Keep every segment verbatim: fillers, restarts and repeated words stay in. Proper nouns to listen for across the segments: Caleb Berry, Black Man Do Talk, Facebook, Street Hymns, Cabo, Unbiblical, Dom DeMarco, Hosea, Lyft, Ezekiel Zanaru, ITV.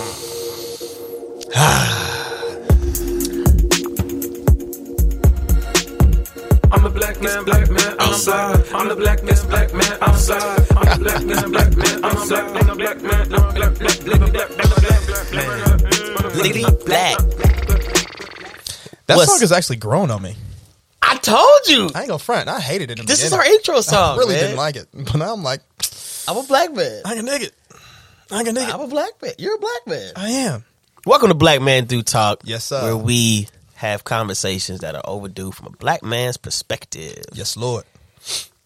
I'm the black man, black man outside. I'm the black man, black man outside. I'm the black man, black man outside. I'm the black man, black black black black black black black That song has actually grown on me. I told you. I ain't gonna front. I hated it in the This beginning. Is our intro song. I really man. didn't like it. But now I'm like, I'm a black man. I can dig it. I can dig it. I'm a black man. You're a black man. I am. Welcome to Black Man Do Talk. Yes, sir. Where we have conversations that are overdue from a black man's perspective. Yes, Lord.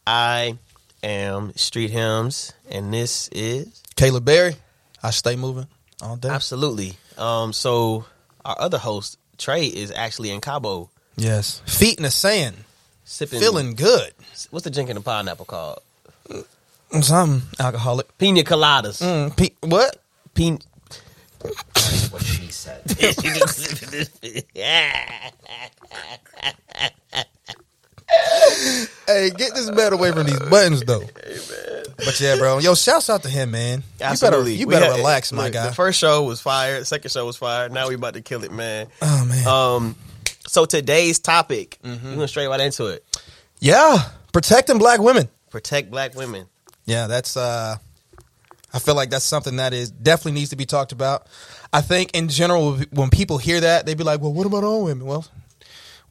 I am Street Hymns, and this is Caleb Berry. I stay moving all day. Absolutely. Um, so our other host, Trey, is actually in Cabo. Yes. Feet in the sand. Sipping. Feeling good. What's the drink in the pineapple called? Something alcoholic. Pina coladas. Mm, pe- what? Pina. That's what she said. Hey, get this man away from these buttons, though. Hey, man. But yeah, bro. Yo, shouts out to him, man. Absolutely. You better, you better had, relax, my look, guy. The first show was fire. The second show was fire. Now we about to kill it, man. Oh, man. Um... So today's topic, mm-hmm. we're going straight right into it. Yeah, protecting black women. Protect black women. Yeah, that's, uh, I feel like that's something that is definitely needs to be talked about. I think in general, when people hear that, they'd be like, well, what about all women? Well,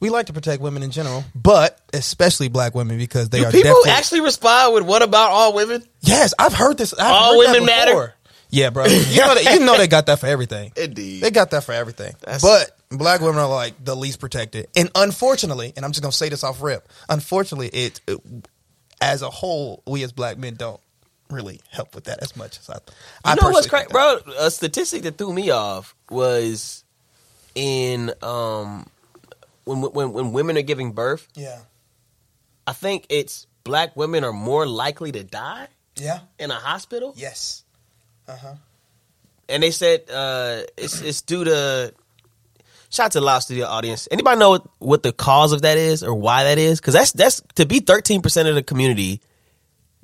we like to protect women in general, but especially black women because they Do are people definitely... actually respond with what about all women? Yes, I've heard this. I've all heard women that matter? Yeah, bro. You know, they, you know they got that for everything. Indeed. They got that for everything. That's... But... Black women are like the least protected. And unfortunately, and I'm just going to say this off rip, unfortunately, it, it as a whole, we as black men don't really help with that as much as I thought. You I know what's crazy, bro? A statistic that threw me off was in um, when, when when women are giving birth. Yeah. I think it's black women are more likely to die yeah. in a hospital. Yes. Uh-huh. And they said uh, it's it's due to... Shout out to the live studio audience. Anybody know what, what the cause of that is or why that is? Because that's that's to be thirteen percent of the community,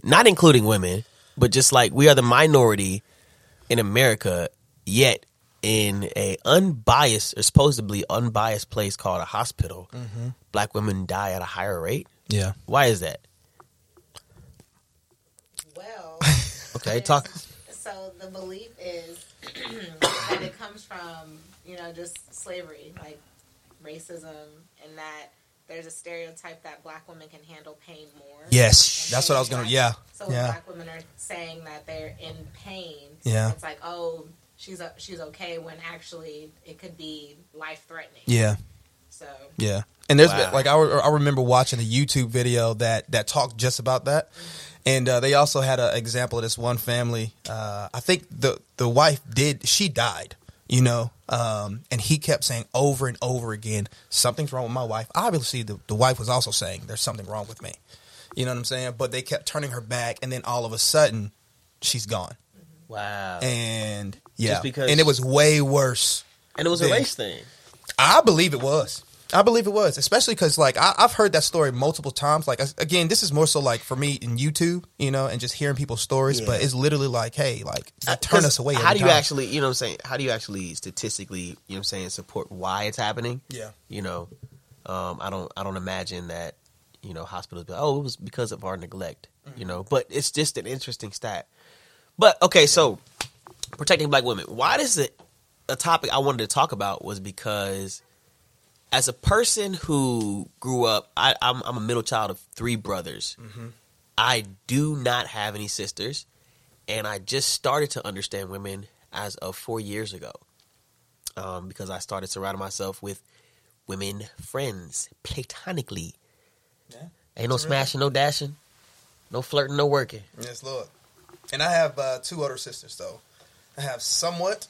not including women, but just like we are the minority in America, yet in a unbiased or supposedly unbiased place called a hospital, mm-hmm. black women die at a higher rate. Yeah. Why is that? Well. Okay, talk. So the belief is that it comes from... You know, just slavery, like racism, and that there's a stereotype that black women can handle pain more. Yes, that's what I was going to, yeah. So yeah. black women are saying that they're in pain. Yeah. It's like, oh, she's a, she's okay when actually it could be life-threatening. Yeah. So. Yeah. And there's, wow. like, I, re- I remember watching a YouTube video that, that talked just about that. Mm-hmm. And uh, they also had an example of this one family. Uh, I think the, the wife did, she died. You know, um, and he kept saying over and over again, something's wrong with my wife. Obviously, the, the wife was also saying there's something wrong with me. You know what I'm saying? But they kept turning her back. And then all of a sudden, she's gone. Wow. And yeah. Just because and it was way worse. And it was than, a race thing. I believe it was. I believe it was. Especially because like I, I've heard that story multiple times. Like, again, this is more so like for me in YouTube, you know, and just hearing people's stories. Yeah. But it's literally like, hey, like turn us away. How do you time. actually, you know what I'm saying? How do you actually statistically, you know what I'm saying, support why it's happening? Yeah. You know, um, I don't I don't imagine that, you know, hospitals be like, oh, it was because of our neglect, mm-hmm. you know, but it's just an interesting stat. But, OK, yeah. so protecting black women. Why does it a topic I wanted to talk about was because. As a person who grew up, I, I'm, I'm a middle child of three brothers. Mm-hmm. I do not have any sisters, and I just started to understand women as of four years ago um, because I started surrounding myself with women friends platonically. Yeah, ain't no smashing, no dashing, no flirting, no working. Yes, Lord. And I have uh, two older sisters, though. I have somewhat...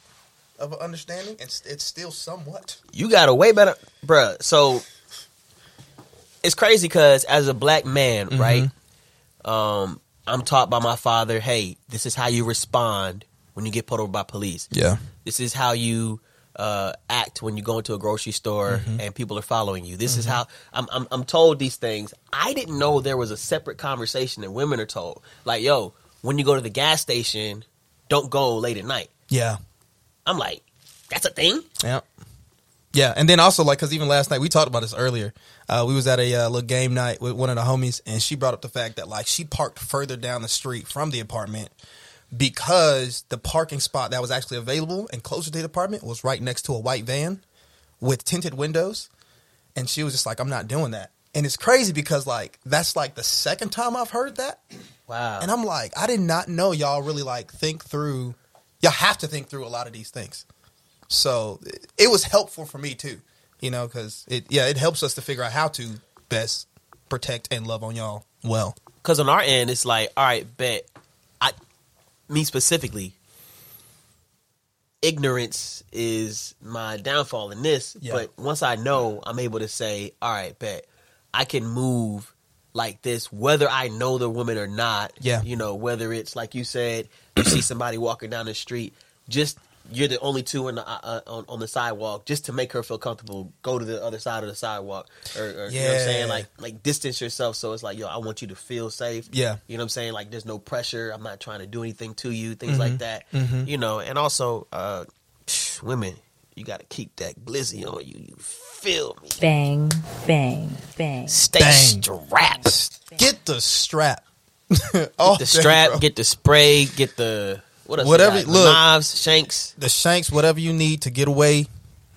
of an understanding, and it's still somewhat. You got a way better, bruh. So it's crazy because as a black man, mm-hmm. right? Um, I'm taught by my father, hey, this is how you respond when you get pulled over by police. Yeah, this is how you uh, act when you go into a grocery store mm-hmm. and people are following you. This mm-hmm. is how I'm, I'm. I'm told these things. I didn't know there was a separate conversation that women are told. Like, yo, when you go to the gas station, don't go late at night. Yeah. I'm like, that's a thing? Yeah. Yeah, and then also, like, because even last night, we talked about this earlier. Uh, we was at a uh, little game night with one of the homies, and she brought up the fact that, like, she parked further down the street from the apartment because the parking spot that was actually available and closer to the apartment was right next to a white van with tinted windows. And she was just like, I'm not doing that. And it's crazy because, like, that's, like, the second time I've heard that. Wow. And I'm like, I did not know y'all really, like, think through. Y'all have to think through a lot of these things. So it was helpful for me too, you know, because it yeah it helps us to figure out how to best protect and love on y'all well. Because on our end, it's like, all right, bet I, me specifically, ignorance is my downfall in this. Yeah. But once I know, I'm able to say, all right, bet I can move like this, whether I know the woman or not. Yeah, you know, whether it's like you said, you see somebody walking down the street, just. You're the only two in the, uh, on, on the sidewalk, just to make her feel comfortable. Go to the other side of the sidewalk, or, or yeah. you know what I'm saying, like like distance yourself. So it's like, yo, I want you to feel safe. Yeah, you know what I'm saying. Like, there's no pressure. I'm not trying to do anything to you. Things mm-hmm. like that. Mm-hmm. You know, and also, uh, psh, women, you got to keep that glizzy on you. You feel me? Bang, bang, bang. Stay bang. strapped. Bang. Get the strap. Get oh, the strap. Bro. Get the spray. Get the. What whatever, look, knives, shanks, the shanks, whatever you need to get away,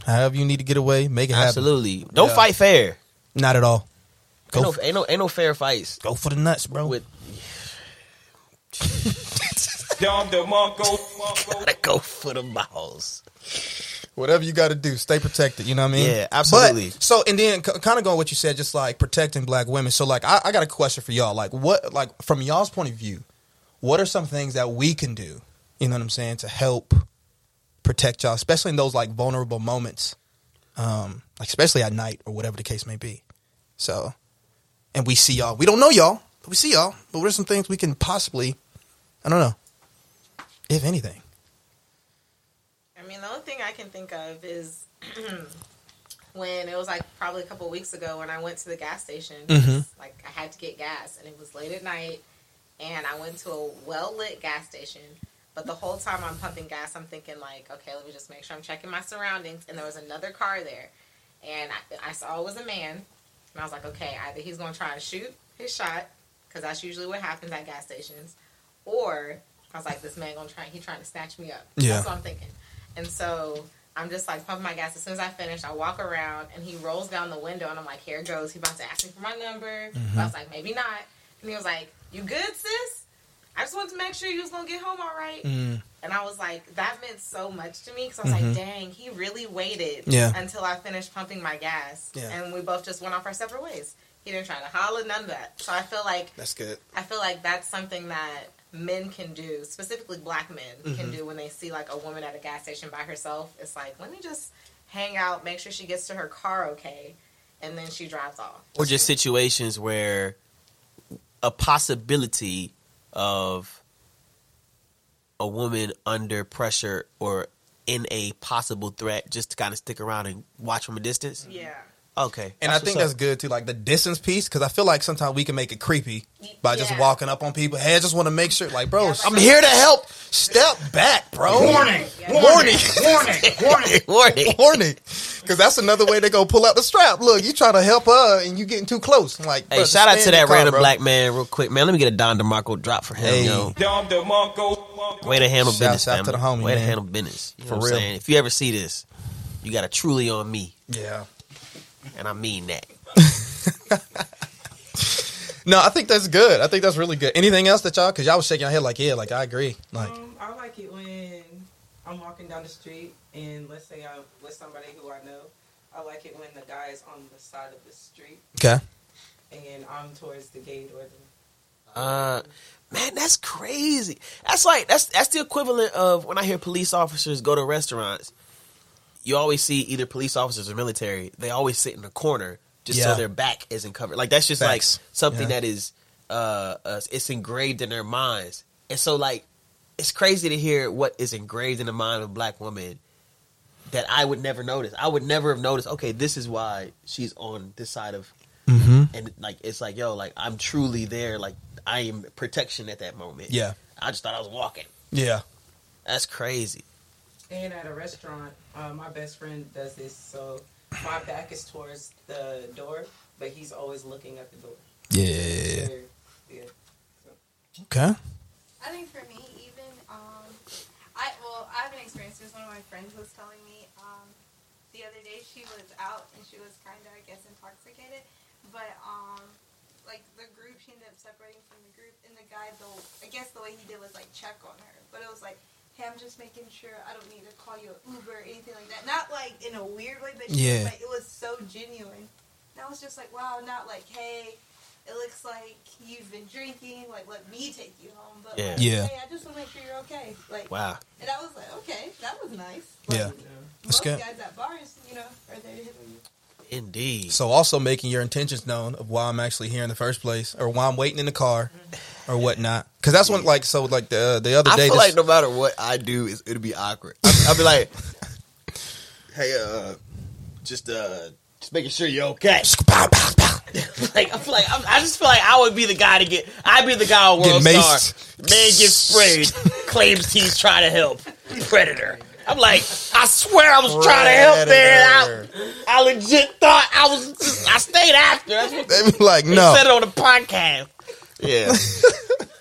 however you need to get away, make it absolutely. happen. Absolutely, don't yeah. fight fair. Not at all. Go ain't, no, ain't no, ain't no fair fights. Go for the nuts, bro. With Dom DeMarco, gotta go for the balls. Whatever you got to do, stay protected. You know what I mean? Yeah, absolutely. But, so, and then c- kind of going what you said, just like protecting black women. So, like, I, I got a question for y'all. Like, what, like from y'all's point of view, what are some things that we can do? You know what I'm saying, to help protect y'all, especially in those like vulnerable moments, um, like especially at night or whatever the case may be. So, and we see y'all. We don't know y'all, but we see y'all. But what are some things we can possibly, I don't know, if anything? I mean, the only thing I can think of is when it was like probably a couple of weeks ago when I went to the gas station. Mm-hmm. Like I had to get gas, and it was late at night, and I went to a well-lit gas station. But the whole time I'm pumping gas, I'm thinking, like, okay, let me just make sure I'm checking my surroundings. And there was another car there. And I, I saw it was a man. And I was like, okay, either he's going to try and shoot his shot, because that's usually what happens at gas stations. Or I was like, this man going to try, he's trying to snatch me up. Yeah. That's what I'm thinking. And so I'm just, like, pumping my gas. As soon as I finish, I walk around, and he rolls down the window. And I'm like, here it goes. He about to ask me for my number. Mm-hmm. But I was like, maybe not. And he was like, you good, sis? I just wanted to make sure you was going to get home all right. Mm. And I was like, that meant so much to me. Because I was mm-hmm. like, dang, he really waited yeah. until I finished pumping my gas. Yeah. And we both just went off our separate ways. He didn't try to holler, none of that. So I feel like... That's good. I feel like that's something that men can do, specifically black men mm-hmm. can do when they see like a woman at a gas station by herself. It's like, let me just hang out, make sure she gets to her car okay, and then she drives off. Or just situations where a possibility... of a woman under pressure or in a possible threat, just to kind of stick around and watch from a distance. Yeah. Okay. And I think that's good too, like the distance piece, because I feel like sometimes we can make it creepy by yeah. just walking up on people. Hey, I just want to make sure, like, bro, yeah, like, I'm here to help. Step back, bro. Warning. Yeah. Warning. Warning. Warning. Warning. Warning. Because that's another way they go pull out the strap. Look, you trying to help her and you getting too close. I'm like, hey, shout out to that random black man real quick, man. Let me get a Dom DeMarco drop for him. Hey. Yo. Dom DeMarco. Way to handle business, man. Shout out to the homie. Way to handle business. You know what I'm saying? If you ever see this, you got a truly on me. Yeah. And I mean that. No, I think that's good. I think that's really good. Anything else that y'all, because y'all was shaking your head like, yeah, like I agree. Like um, I like it when I'm walking down the street and let's say I'm with somebody who I know. I like it when the guy is on the side of the street. Okay. And I'm towards the gate or the uh man, that's crazy. That's like that's that's the equivalent of when I hear police officers go to restaurants. You always see either police officers or military. They always sit in the corner just yeah. so their back isn't covered. Like that's just Facts. like something yeah. that is uh, uh, it's engraved in their minds. And so like it's crazy to hear what is engraved in the mind of a black woman that I would never notice. I would never have noticed. Okay, this is why she's on this side of, mm-hmm. and like it's like yo, like I'm truly there. Like I am protection at that moment. Yeah, I just thought I was walking. Yeah, that's crazy. staying at a restaurant. Uh, my best friend does this, so my back is towards the door, but he's always looking at the door. Yeah. So, yeah. So. Okay. I think for me, even, um, I well, I have an experience. Because one of my friends was telling me um, the other day she was out and she was kind of, I guess, intoxicated. But, um, like, the group, she ended up separating from the group. And the guy, the I guess the way he did was, like, check on her. But it was like, hey, I'm just making sure I don't need to call you an Uber or anything like that. Not, like, in a weird way, but she yeah. was, like, it was so genuine. And I was just like, wow, not like, hey, it looks like you've been drinking. Like, let me take you home. But, yeah. Like, yeah. hey, I just want to make sure you're okay. Like, wow. And I was like, okay, that was nice. Like, yeah. Most guys at bars, you know, are there to hit on you. Indeed. So also making your intentions known of why I'm actually here in the first place, or why I'm waiting in the car, or whatnot. Because that's when, like, so, like, the uh, the other I day. I feel this... like no matter what I do, it's, it'll be awkward. I'll, I'll be like, hey, uh, just, uh, just making sure you're okay. Like, I feel like I'm, I just feel like I would be the guy to get. I'd be the guy on World Star. Man gets sprayed, claims he's trying to help. Predator. I'm like, I swear I was Predator. trying to help, man. I, I legit thought I was. Just, I stayed after. That's what they be like, no. He said it on the podcast. Yeah,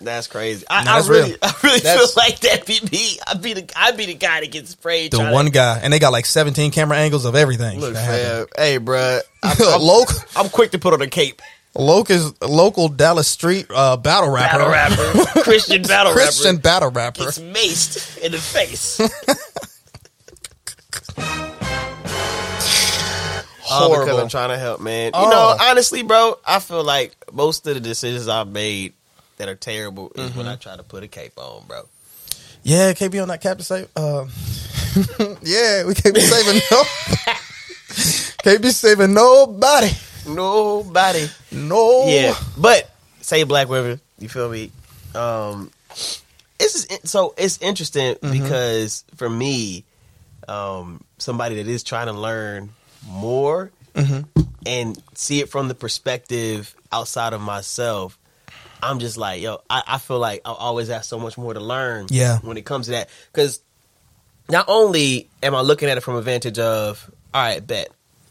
that's crazy. I, no, that's I really, real. I really that's, feel like that be me. I'd be the, I'd be the guy that gets sprayed. The one to, guy, and they got like seventeen camera angles of everything. Look, man, hey, bro, I'm, I'm, local, I'm quick to put on a cape. Local, local Dallas street uh, battle rapper, battle rapper, Christian battle Christian rapper, Christian battle rapper gets maced in the face. All because I'm trying to help, man. Oh. You know, honestly, bro, I feel like most of the decisions I've made that are terrible is mm-hmm. when I try to put a cape on, bro. Yeah, can't be on that cap to save. Uh, yeah, we can't be saving no. Can't be saving nobody, nobody, no. Yeah, but say Black women, you feel me? Um, it's so it's interesting mm-hmm. because for me, um, somebody that is trying to learn more mm-hmm. and see it from the perspective outside of myself, I'm just like, yo, I, I feel like I always have so much more to learn yeah. when it comes to that. Because not only am I looking at it from a vantage of, all right, bet,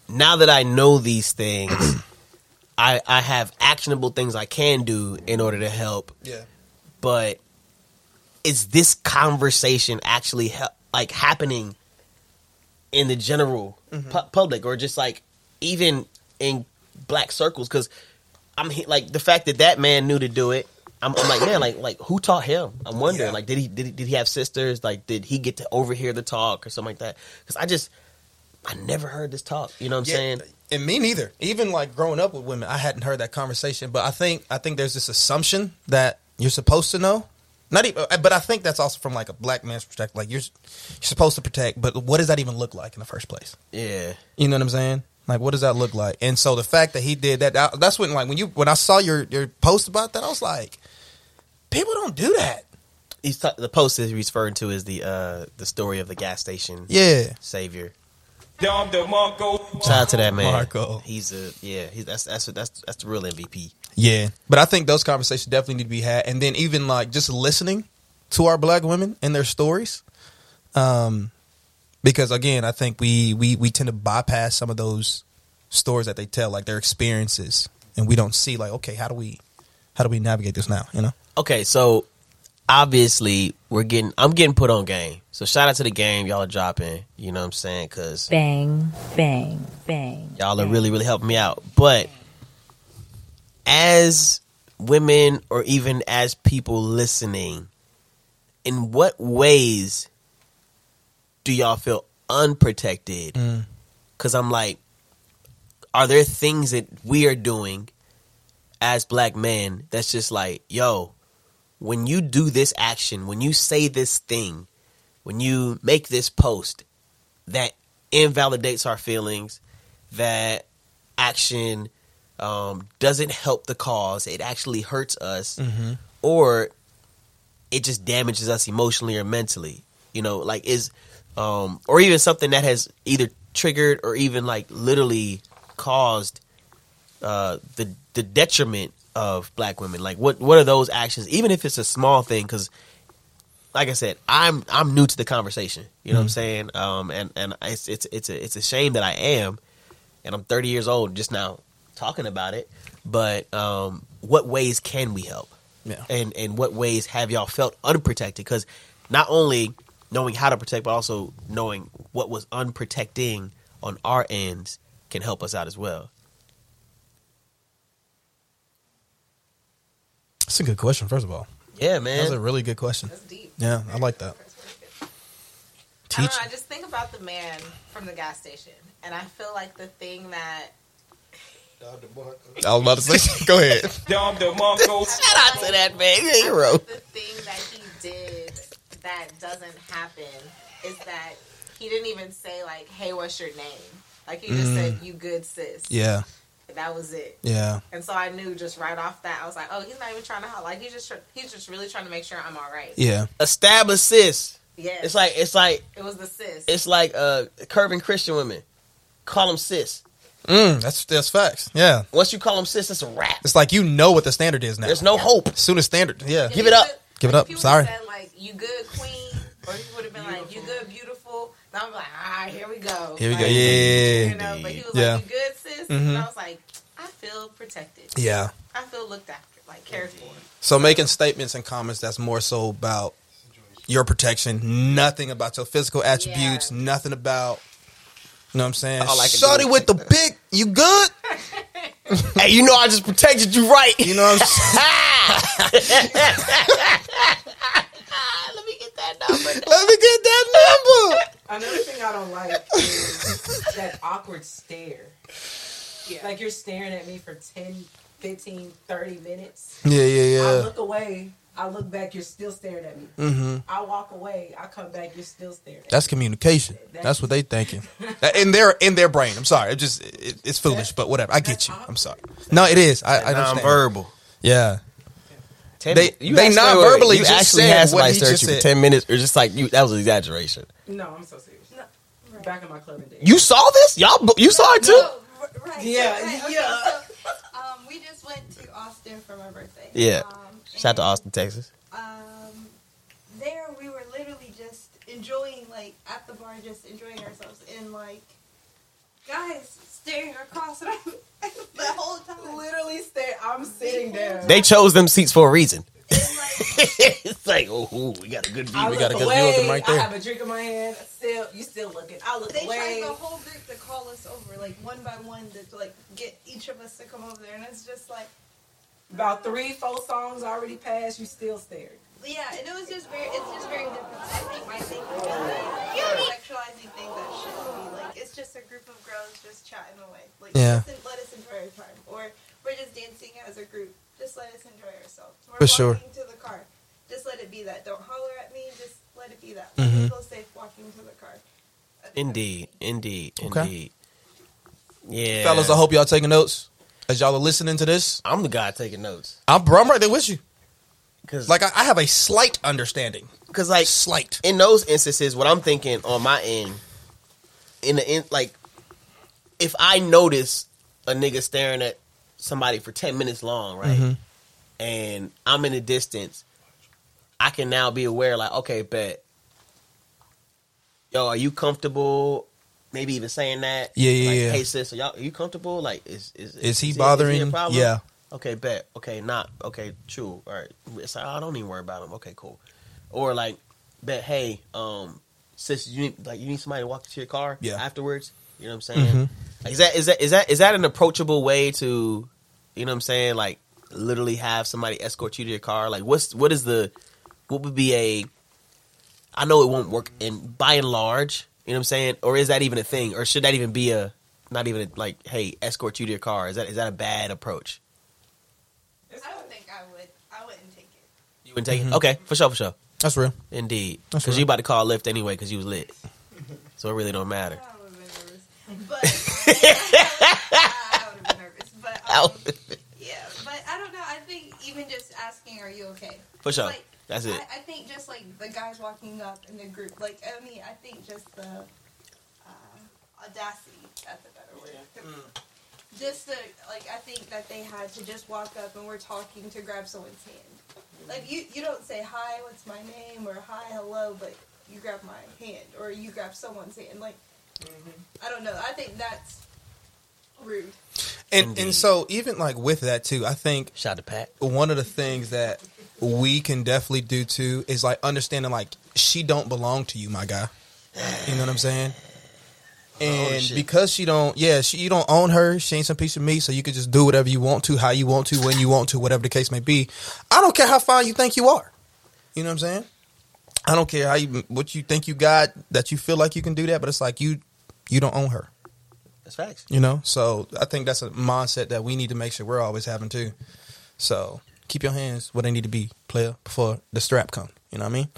now that I know these things, I, I have actionable things I can do in order to help. Yeah. But is this conversation actually he- like happening in the general mm-hmm. pu- public, or just like even in black circles? Because I'm he- like the fact that that man knew to do it. I'm, I'm like, man, like, like who taught him? I'm wondering, yeah. like, did he, did he did he have sisters? Like, did he get to overhear the talk or something like that? Because I just I never heard this talk. You know what I'm yeah, saying? And me neither. Even like growing up with women, I hadn't heard that conversation. But I think I think there's this assumption that you're supposed to know. Not even, but I think that's also from like a black man's perspective. Like you're, you're supposed to protect, but what does that even look like in the first place? Yeah, you know what I'm saying. Like, what does that look like? And so the fact that he did that, that's when like when you when I saw your, your post about that, I was like, people don't do that. He's t- the post that he's referring to is the uh, the story of the gas station. Yeah, savior. Dom DeMarco. Shout out to that man. Marco. He's a yeah. He's that's that's that's that's the real M V P. Yeah, but I think those conversations definitely need to be had. And then even like just listening to our black women and their stories, um, because again, I think we we we tend to bypass some of those stories that they tell, like their experiences, and we don't see like, okay, how do we how do we navigate this now? You know? Okay, so obviously we're getting I'm getting put on game. So shout out to the game y'all are dropping. You know what I'm saying? Because bang, bang, bang. Y'all are bang. really really helping me out, but. As women, or even as people listening, in what ways do y'all feel unprotected? Mm. Cause I'm like, are there things that we are doing as black men that's just like, yo, when you do this action, when you say this thing, when you make this post that invalidates our feelings, that action Um, doesn't help the cause, it actually hurts us, mm-hmm. or it just damages us emotionally or mentally, you know, like is, um, or even something that has either triggered or even like literally caused uh, the the detriment of black women. Like what, what are those actions, even if it's a small thing? Because like I said, I'm I'm new to the conversation. You know mm-hmm. what I'm saying? Um, and and it's it's it's a, it's a shame that I am, and I'm thirty years old just now talking about it. But um, what ways can we help? Yeah. And and what ways have y'all felt unprotected? Because not only knowing how to protect, but also knowing what was unprotecting on our ends can help us out as well. That's a good question, first of all. Yeah, man. That's a really good question. That's deep. Yeah, I like that. I don't know, I just think about the man from the gas station, and I feel like the thing that... Dom DeMarco. I was about to say, go ahead. Dom DeMarco. Shout out to that man. Hero. The thing that he did that doesn't happen is that he didn't even say, like, hey, what's your name? Like, he just mm. said, you good, sis. Yeah. That was it. Yeah. And so I knew just right off that, I was like, oh, he's not even trying to help. Like, he's just he's just really trying to make sure I'm all right. Yeah. Establish sis. Yeah. It's like, it's like. It was the sis. It's like uh, curving Christian women. Call them sis. Mm, that's, that's facts. Yeah. Once you call them sis, it's a wrap. It's like, you know what the standard is now. There's no yeah. hope. Soon as standard. Yeah. If Give it up. Could, Give it up. Sorry. Said, like, you good, queen. Or he would have been beautiful. Like, you good, beautiful. And I'm like, all right, here we go. Here we like, go. Yeah. You know, but he was yeah. like, you good, sis? Mm-hmm. And I was like, I feel protected. Yeah. I feel looked after, like cared for. So making statements and comments that's more so about your protection, nothing about your physical attributes, yeah. nothing about, you know what I'm saying? Shorty with the big, you good? Hey, you know I just protected you right. You know what I'm saying? Let me get that number. Let me get that number. Another thing I don't like is that awkward stare. Yeah. Like, you're staring at me for ten, fifteen, thirty minutes. Yeah, yeah, yeah. I look away. I look back. You're still staring at me. Mm-hmm. I walk away. I come back. You're still staring at That's me. Communication. That's, that's what they thinking. in their in their brain. I'm sorry. It just, it, it's foolish, but whatever. I get you. Awkward. I'm sorry. No, it is. I, I non-verbal. Yeah. Ten, they you they not verbally. You just actually had somebody stare at you for ten minutes, or just like you. That was an exaggeration. No, I'm so serious. No, right. Back in my club and day. You saw this, y'all. You no, saw it too. No, right. Yeah, right, okay, yeah. So, um, we just went to Austin for my birthday. Yeah. Um, Shout out to Austin, Texas. Um, there we were literally just enjoying, like at the bar, just enjoying ourselves, and like guys staring across at us. The whole time. Literally stay. I'm sitting there. They chose them seats for a reason. Like, it's like, oh, ooh, we got a good view. We got a good away, view of them right there. I have a drink in my hand. Still, you still looking. I look they away. They tried the whole group to call us over, like one by one, to like get each of us to come over there, and it's just like about three, four songs already passed. You still stared. Yeah, and it was just very. It's just very different. I think my thing is sexualizing things that shouldn't be. Like, it's just a group of girls just chatting away. Like, yeah. Just let us enjoy our time, or we're just dancing as a group. Just let us enjoy ourselves. We're For walking sure. to the car. Just let it be that. Don't holler at me. Just let it be that. Mm-hmm. Let me feel safe walking to the car. Indeed, indeed, okay. indeed. Yeah, fellas, I hope y'all taking notes as y'all are listening to this. I'm the guy taking notes. I'm, I'm right there with you. Like, I, I have a slight understanding. Because, like, slight. In those instances, what I'm thinking on my end, in the end, like, if I notice a nigga staring at somebody for ten minutes long, right, mm-hmm. and I'm in the distance, I can now be aware, like, okay, bet, yo, are you comfortable? Maybe even saying that. Yeah, yeah, like, yeah. Hey, sis, are, y'all, are you comfortable? Like, is is is, is he is bothering? He, is he a problem? Yeah. Okay, bet. Okay, not. Okay, true. All right. It's like, oh, I don't even worry about him. Okay, cool. Or like, bet, hey, um, sis, you need, like, you need somebody to walk to your car yeah. afterwards? You know what I'm saying? Mm-hmm. Like, is that is that is that is that an approachable way to, you know what I'm saying, like, literally have somebody escort you to your car? Like, what's what is the what would be a I know it won't work in by and large, you know what I'm saying? Or is that even a thing? Or should that even be a not even a, like, hey, escort you to your car? Is that is that a bad approach? I don't think I would. I wouldn't take it. You wouldn't take mm-hmm. it? Okay, for sure, for sure. That's real. Indeed. Because you about to call Lyft anyway because you was lit. So it really don't matter. I would have been nervous. But, I would have been nervous. But, um, yeah, but I don't know. I think even just asking, are you okay? For sure. Like, that's it. I, I think just, like, the guys walking up in the group. Like, I mean, I think just the uh, audacity, that's a better word. Yeah. Mm. Just to, like, I think that they had to just walk up and we're talking to grab someone's hand. Like, you, you don't say, hi, what's my name, or hi, hello, but you grab my hand, or you grab someone's hand. Like, mm-hmm. I don't know. I think that's rude. And Indeed. And so, even, like, with that, too, I think shout to Pat. One of the things that we can definitely do, too, is, like, understanding, like, she don't belong to you, my guy. You know what I'm saying? And because she don't, yeah, she, you don't own her. She ain't some piece of meat, so you can just do whatever you want to, how you want to, when you want to, whatever the case may be. I don't care how fine you think you are. You know what I'm saying? I don't care how you, what you think you got, that you feel like you can do that, but it's like you, you don't own her. That's facts. You know? So I think that's a mindset that we need to make sure we're always having too. So keep your hands where they need to be, player, before the strap comes. You know what I mean?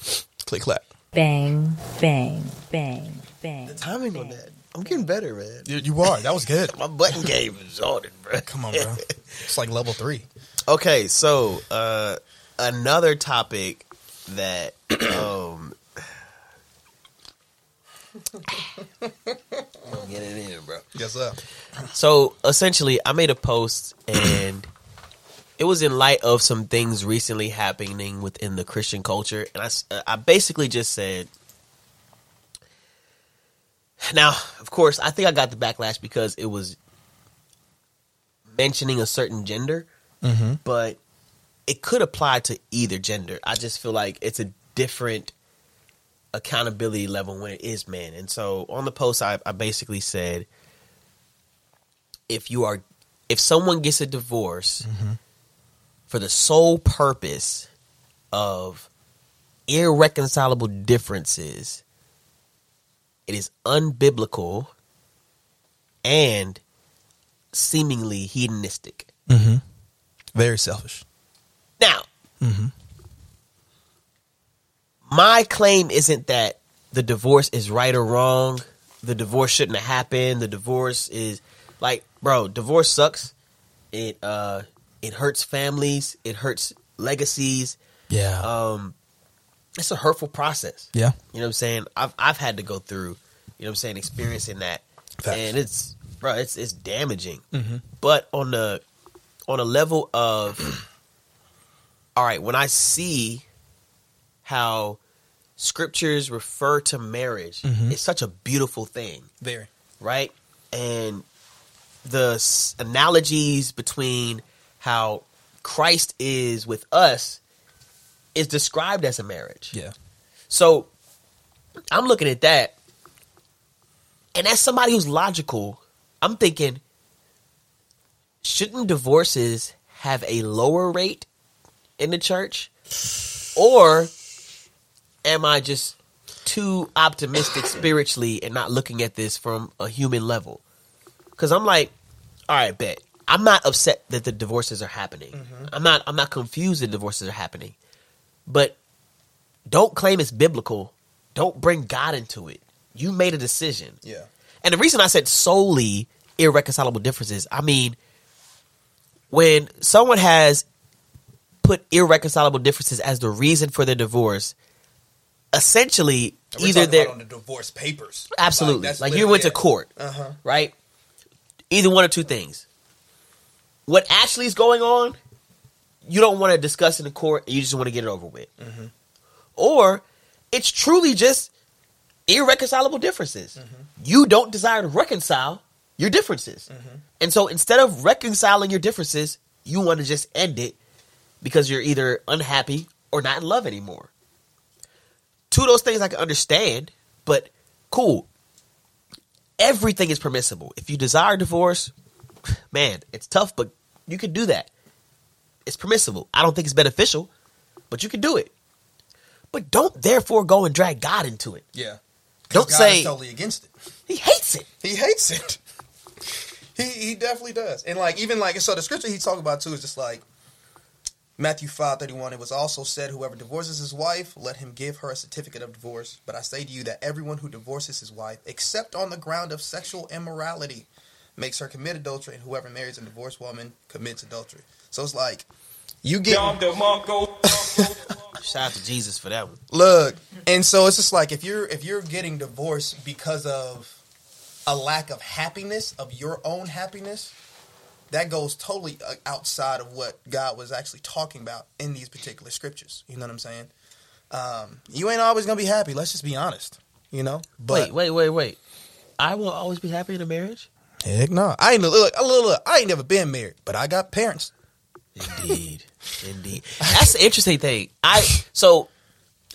Click, clap. Bang, bang, bang, bang. The timing bang. On that. I'm getting better, man. You, you are. That was good. My button game is on it, bro. Come on, bro. It's like level three. Okay, so uh, another topic that um, I'm get it in, bro. Yes, sir. So essentially, I made a post, and it was in light of some things recently happening within the Christian culture, and I I basically just said. Now, of course, I think I got the backlash because it was mentioning a certain gender, mm-hmm. but it could apply to either gender. I just feel like it's a different accountability level when it is men. And so on the post, I, I basically said, if you are, if someone gets a divorce mm-hmm. for the sole purpose of irreconcilable differences, it is unbiblical and seemingly hedonistic. Mm-hmm. Very selfish. Now, mm-hmm. my claim isn't that the divorce is right or wrong. The divorce shouldn't have happened. The divorce is like, bro, divorce sucks. It uh, it hurts families. It hurts legacies. Yeah. Um. It's a hurtful process. Yeah. You know what I'm saying? I've I've had to go through, you know what I'm saying, experiencing that. Facts. And it's bro, it's it's damaging. Mm-hmm. But on the on a level of all right, when I see how scriptures refer to marriage, mm-hmm. it's such a beautiful thing. Very. Right? And the s- analogies between how Christ is with us is described as a marriage. Yeah. So I'm looking at that, and as somebody who's logical, I'm thinking, shouldn't divorces have a lower rate in the church? Or am I just too optimistic spiritually and not looking at this from a human level? Because I'm like, all right, bet. I'm not upset that the divorces are happening. Mm-hmm. I'm not, I'm not confused that divorces are happening. But don't claim it's biblical. Don't bring God into it. You made a decision. Yeah. And the reason I said solely irreconcilable differences, I mean, when someone has put irreconcilable differences as the reason for their divorce, essentially we're either they're on the divorce papers. Absolutely. Like, like you went to court, uh-huh. right? Either one or two things. What actually is going on, you don't want to discuss in the court. You just want to get it over with. Mm-hmm. Or it's truly just irreconcilable differences. Mm-hmm. You don't desire to reconcile your differences. Mm-hmm. And so instead of reconciling your differences, you want to just end it because you're either unhappy or not in love anymore. Two of those things I can understand, but cool. Everything is permissible. If you desire divorce, man, it's tough, but you can do that. It's permissible. I don't think it's beneficial, but you can do it. But don't therefore go and drag God into it. Yeah. Don't God say is totally against it. He hates it. He hates it. he he definitely does. And like even like so the scripture he's talking about too is just like Matthew five thirty-one. It was also said, whoever divorces his wife, let him give her a certificate of divorce. But I say to you that everyone who divorces his wife, except on the ground of sexual immorality, makes her commit adultery, and whoever marries a divorced woman commits adultery. So it's like, you get Dom DeMarco. Shout out to Jesus for that one. Look, and so it's just like if you're if you're getting divorced because of a lack of happiness, of your own happiness, that goes totally outside of what God was actually talking about in these particular scriptures. You know what I'm saying? Um, you ain't always going to be happy. Let's just be honest, you know? But, wait, wait, wait, wait. I won't always be happy in a marriage? Heck no. I ain't, look, look, look, look, I ain't never been married, but I got parents. Indeed. Indeed. That's the interesting thing. I So,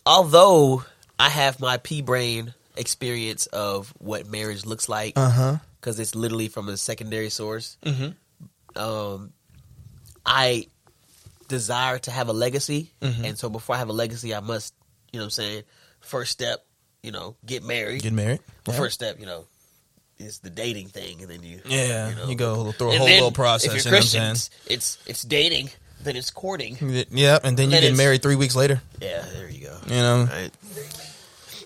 although I have my pea-brain experience of what marriage looks like, because uh-huh. it's literally from a secondary source, mm-hmm. um, I desire to have a legacy. Mm-hmm. And so before I have a legacy, I must, you know what I'm saying, first step, you know, get married. Get married. The yeah. first step, you know, is the dating thing. And then you, yeah, you, know, you go through a whole little process. If you're Christians, it's, it's dating. Then it's courting. Yep, and then you and get married three weeks later. Yeah, there you go. You know, right.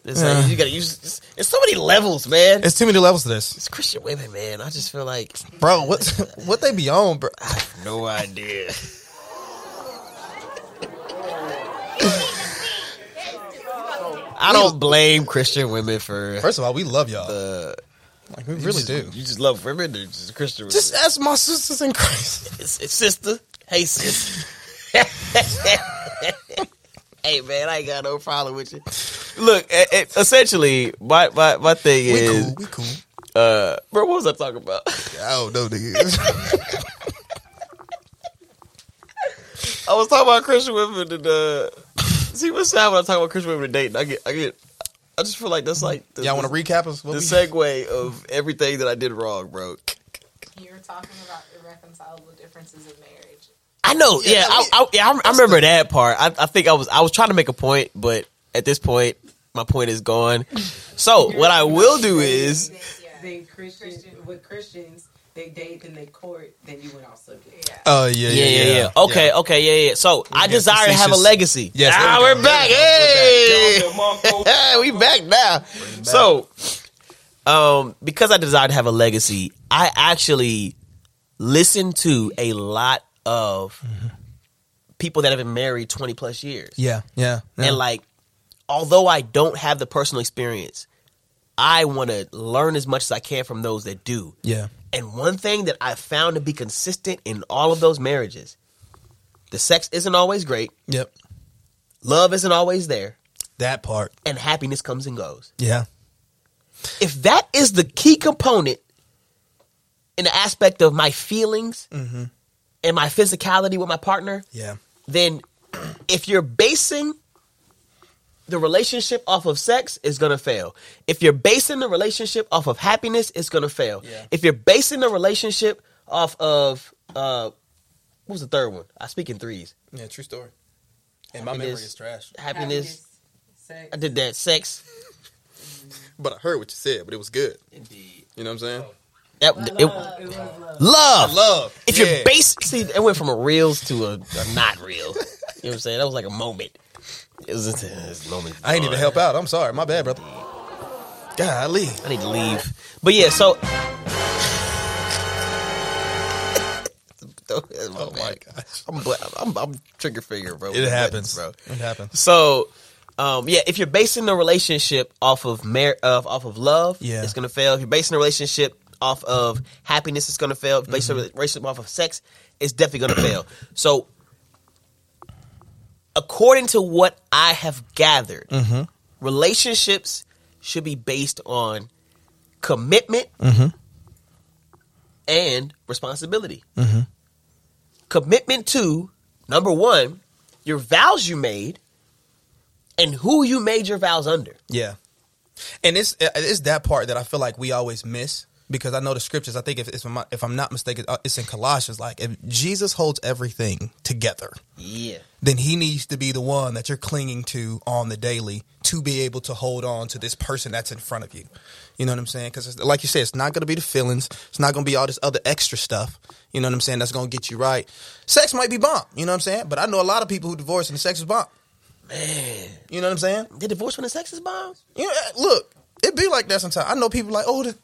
It's yeah. like you gotta use. It's, it's so many levels, man. It's too many levels to this. It's Christian women, man. I just feel like, bro, what what they be on, bro? I have no idea. I don't blame Christian women for. First of all, we love y'all. The, like we really just, do. You just love women, or just Christian women. Just ask my sisters in Christ. It's, it's sister. Hey, sis. Hey, man, I ain't got no problem with you. Look, it, it, essentially, my, my, my thing we is... We cool, we cool. Uh, bro, what was I talking about? I don't know, nigga. I was talking about Christian women and... Uh, see, what's sad when I talk about Christian women and dating? I get... I get I just feel like that's like... The, Y'all want to recap us? What the segue of everything that I did wrong, bro. You were talking about irreconcilable differences in marriage. I know, yeah, yeah, I, I, yeah, I, I remember that part. I, I think I was I was trying to make a point, but at this point, my point is gone. So what I will do is, they Christian with Christians, they date and they court, then you would also get. Oh yeah, yeah, yeah, yeah. Okay, okay, yeah, yeah. So I desire to have a legacy. Yes, ah, we're back. Hey, we back now. So, um, because I desire to have a legacy, I actually listen to a lot of mm-hmm. people that have been married twenty plus years. Yeah, yeah, yeah. And like, although I don't have the personal experience, I want to learn as much as I can from those that do. Yeah. And one thing that I found to be consistent in all of those marriages, the sex isn't always great. Yep. Love isn't always there. That part. And happiness comes and goes. Yeah. If that is the key component in the aspect of my feelings, mm-hmm. and my physicality with my partner, yeah. then if you're basing the relationship off of sex, it's going to fail. If you're basing the relationship off of happiness, it's going to fail. Yeah. If you're basing the relationship off of, uh, what was the third one? I speak in threes. Yeah, true story. And happiness, my memory is trash. Happiness. happiness I did that. Sex. But I heard what you said, but it was good. Indeed. You know what I'm saying? Oh. That, love, it, it was love. love, love. If yeah. you're basically, it went from a reels to a, a not reel. You know what I'm saying? That was like a moment. It was just, it was a moment. I ain't even help out. I'm sorry, my bad, brother. Golly, I need to leave. But yeah, so. Oh my gosh, I'm, I'm, I'm trigger finger, bro. It happens, buttons, bro. It happens. So, um, yeah, if you're basing the relationship off of mar- uh, off of love, yeah. it's gonna fail. If you're basing the relationship off of happiness, is going to fail. Based mm-hmm. on relationship off of sex, it's definitely going to fail. So, according to what I have gathered, mm-hmm. relationships should be based on commitment mm-hmm. and responsibility. Mm-hmm. Commitment to, number one, your vows you made and who you made your vows under. Yeah. And it's it's that part that I feel like we always miss. Because I know the scriptures, I think if, if, I'm, if I'm not mistaken, it's in Colossians, like, if Jesus holds everything together, yeah, then he needs to be the one that you're clinging to on the daily to be able to hold on to this person that's in front of you. You know what I'm saying? Because like you said, it's not going to be the feelings. It's not going to be all this other extra stuff, you know what I'm saying, that's going to get you right. Sex might be bomb, you know what I'm saying? But I know a lot of people who divorce and the sex is bomb. Man. You know what I'm saying? They divorce when the sex is bomb? You know, look, it be like that sometimes. I know people like, oh, the...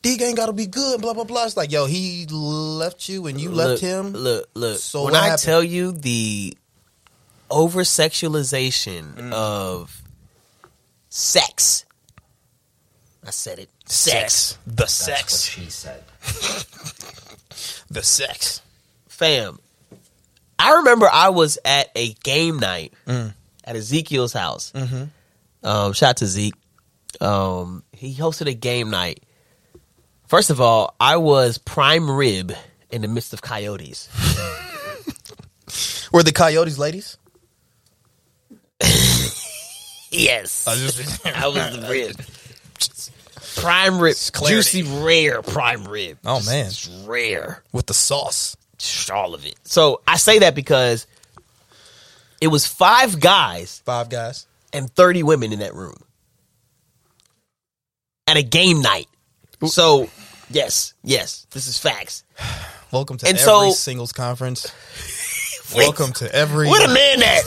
D game gotta be good, blah blah blah. It's like, yo, he left you and you look, left him. Look, look. So when I happened? tell you the over sexualization mm. of sex, I said it. Sex. sex. The sex. That's what she said. The sex. Fam, I remember I was at a game night mm. at Ezekiel's house. Mm-hmm. Um, shout out to Zeke. Um, he hosted a game night. First of all, I was prime rib in the midst of coyotes. Were the coyotes ladies? Yes. I, just, I was the rib. Prime rib. Juicy, rare prime rib. Oh, just, man. It's rare. With the sauce. Just all of it. So I say that because it was five guys. Five guys. And thirty women in that room. At a game night. So, yes, yes, this is facts. Welcome to and every so, singles conference. Wait, welcome to every... What a man that...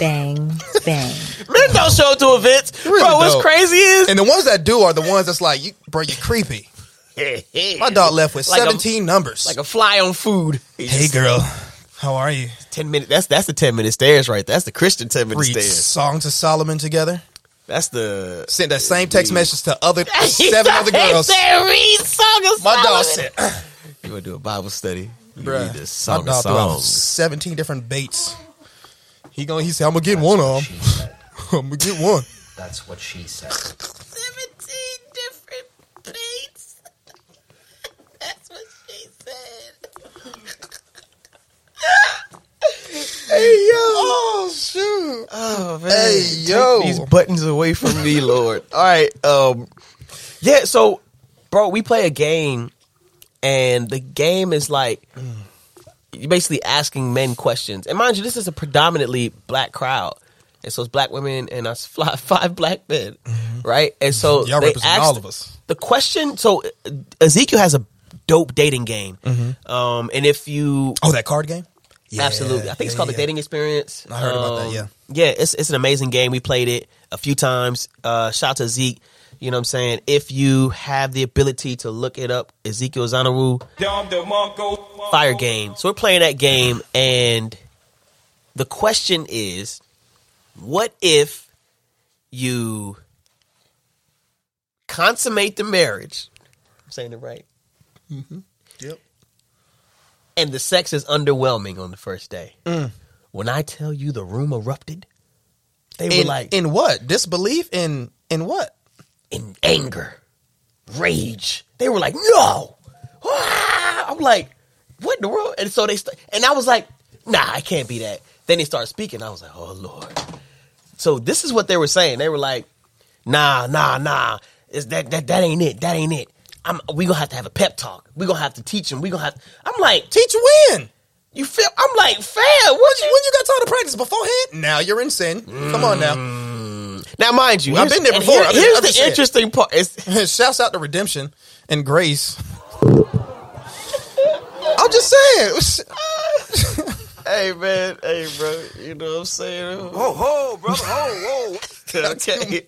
Bang, bang. Men don't show up to events. Really bro, what's dope. Crazy is... And the ones that do are the ones that's like, you, bro, you're creepy. My dog left with like seventeen a, numbers. Like a fly on food. He's hey, just, girl. How are you? ten minute, that's, that's the ten-minute stairs right there. That's the Christian ten-minute stairs. Read Songs of Solomon together. That's the... Send that same text message to other seven other girls. Said, read Song of My Solomon. Dog said... You want to do a Bible study? You Bruh, read this Song my of Solomon. seventeen different baits. He gonna, he said, I'm going to get one of them. I'm going to get one. That's what she said. seventeen different baits. That's what she said. Hey, yo. Oh, shoot. Oh, man. Hey, yo. Take these buttons away from me, Lord. All right. Um, yeah, so, bro, we play a game, and the game is like, you're basically asking men questions. And mind you, this is a predominantly black crowd. And so it's black women and us five black men, mm-hmm. right? And so y'all they represent all of us. The question, so Ezekiel has a dope dating game. Mm-hmm. Um, and if you... Oh, that card game? Yeah, absolutely. I think yeah, it's called yeah. the Dating Experience. I heard um, about that, yeah. Yeah, it's it's an amazing game. We played it a few times. Uh, shout out to Zeke. You know what I'm saying? If you have the ability to look it up, Ezekiel Zanaru, Dom DeMarco, fire game. So we're playing that game, and the question is, what if you consummate the marriage? I'm saying it right. Mm-hmm. Yep. And the sex is underwhelming on the first day. Mm. When I tell you the room erupted, they in, were like... In what? Disbelief? In in what? In anger. Rage. They were like, no! Ah! I'm like, what in the world? And so they... St- and I was like, nah, I can't be that. Then they started speaking. I was like, oh, Lord. So this is what they were saying. They were like, nah, nah, nah. It's that, that, that ain't it. That ain't it. I'm, we gonna have to have a pep talk. We gonna have to teach him. We gonna have. To, I'm like, teach when? You feel? I'm like, fam. When, when you got time to practice beforehand? Now you're in sin. Mm. Come on now. Now, mind you, I've been there before. Here, here's been, the been interesting said. Part. It's, shouts out to redemption and grace. I'm just saying. Hey man, hey bro. You know what I'm saying? Whoa, whoa, bro. Whoa, whoa. Okay.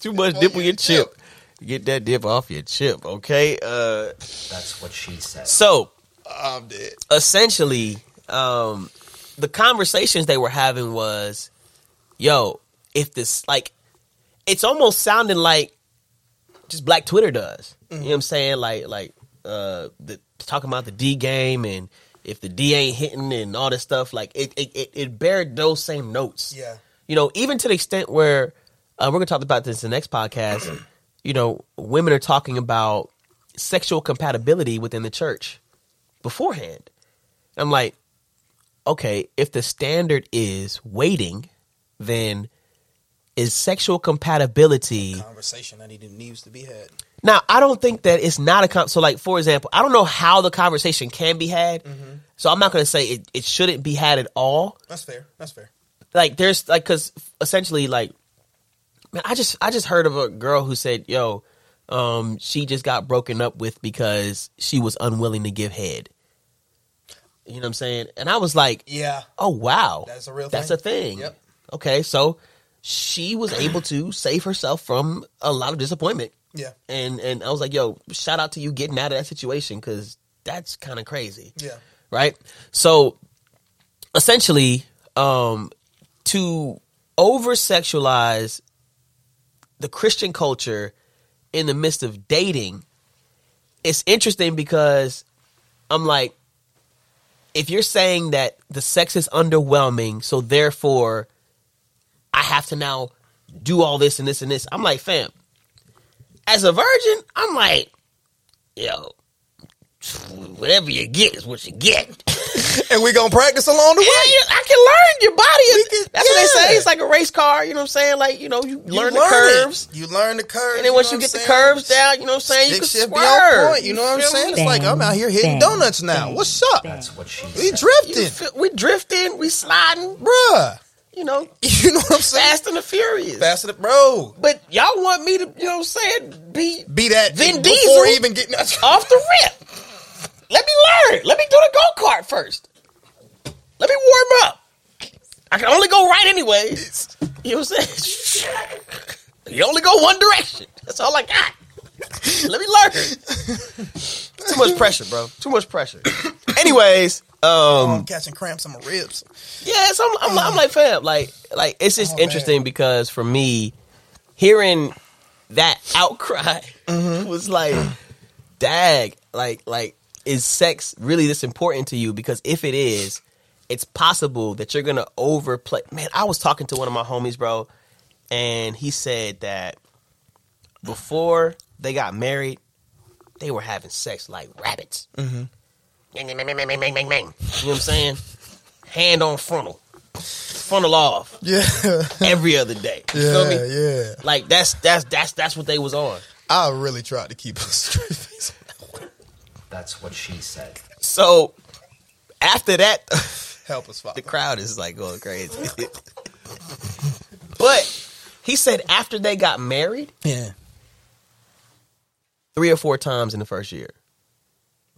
Too much dip on your chip. Get that dip off your chip, okay? Uh, That's what she said. So, I'm dead. Essentially, um, the conversations they were having was, yo, if this, like, it's almost sounding like just Black Twitter does. Mm-hmm. You know what I'm saying? Like, like uh, the, talking about the D game and if the D ain't hitting and all this stuff, like, it, it, it, it bared those same notes. Yeah. You know, even to the extent where, uh, we're going to talk about this in the next podcast. You know, women are talking about sexual compatibility within the church beforehand. I'm like, okay, if the standard is waiting, then is sexual compatibility a conversation that even needs to be had? Now, I don't think that it's not a con- so like, for example, I don't know how the conversation can be had. Mm-hmm. So I'm not going to say it, it shouldn't be had at all. That's fair. That's fair. Like there's like, cause essentially like, man, I just I just heard of a girl who said, yo, um, she just got broken up with because she was unwilling to give head. You know what I'm saying? And I was like, yeah. Oh, wow. That's a real thing. That's a thing. Yep. Okay, so she was able to save herself from a lot of disappointment. Yeah. And and I was like, yo, shout out to you getting out of that situation because that's kind of crazy. Yeah. Right? So essentially, um, to over-sexualize the Christian culture in the midst of dating, it's interesting because I'm like, if you're saying that the sex is underwhelming, so therefore I have to now do all this and this and this. I'm like, fam, as a virgin, I'm like, yo, whatever you get is what you get. And we're going to practice along the yeah, way. Yeah, I can learn your body. Is, can, that's yeah. what they say. It's like a race car. You know what I'm saying? Like, you know, you, you learn, learn the curves. It. You learn the curves. And then once you, know you get saying? the curves down, you know what I'm saying? You Six can swerve. Be on point, you know what I'm saying? It's bang, like, I'm out here hitting bang, donuts now. Bang, What's up? That's what she We drifting. Feel, we drifting. We sliding. Bruh. You know, you know what I'm saying? Fast and the Furious. Fast and the bro. But y'all want me to, you know what I'm saying, be, be that Vin Diesel before even getting off the rip. Let me learn. Let me do the go-kart first. Let me warm up. I can only go right anyways. You know what I'm saying? You only go one direction. That's all I got. Let me learn. Too much pressure, bro. Too much pressure. Anyways. Um, oh, I'm catching cramps on my ribs. Yeah, so I'm, I'm, I'm like, fam, like, like it's just oh, interesting man. because for me, hearing that outcry mm-hmm. was like, dag, like, like, is sex really this important to you? Because if it is, it's possible that you're gonna overplay. Man, I was talking to one of my homies, bro, and he said that before they got married, they were having sex like rabbits. Mm-hmm. Bang, bang, bang, bang, bang, bang, bang. You know what I'm saying? Hand on frontal. Frontal off. Yeah. Every other day. You yeah, feel me? Yeah. Like that's that's that's that's what they was on. I really tried to keep a straight face. That's what she said. So after that, help us Father. The crowd is like going crazy. But he said after they got married, yeah, three or four times in the first year.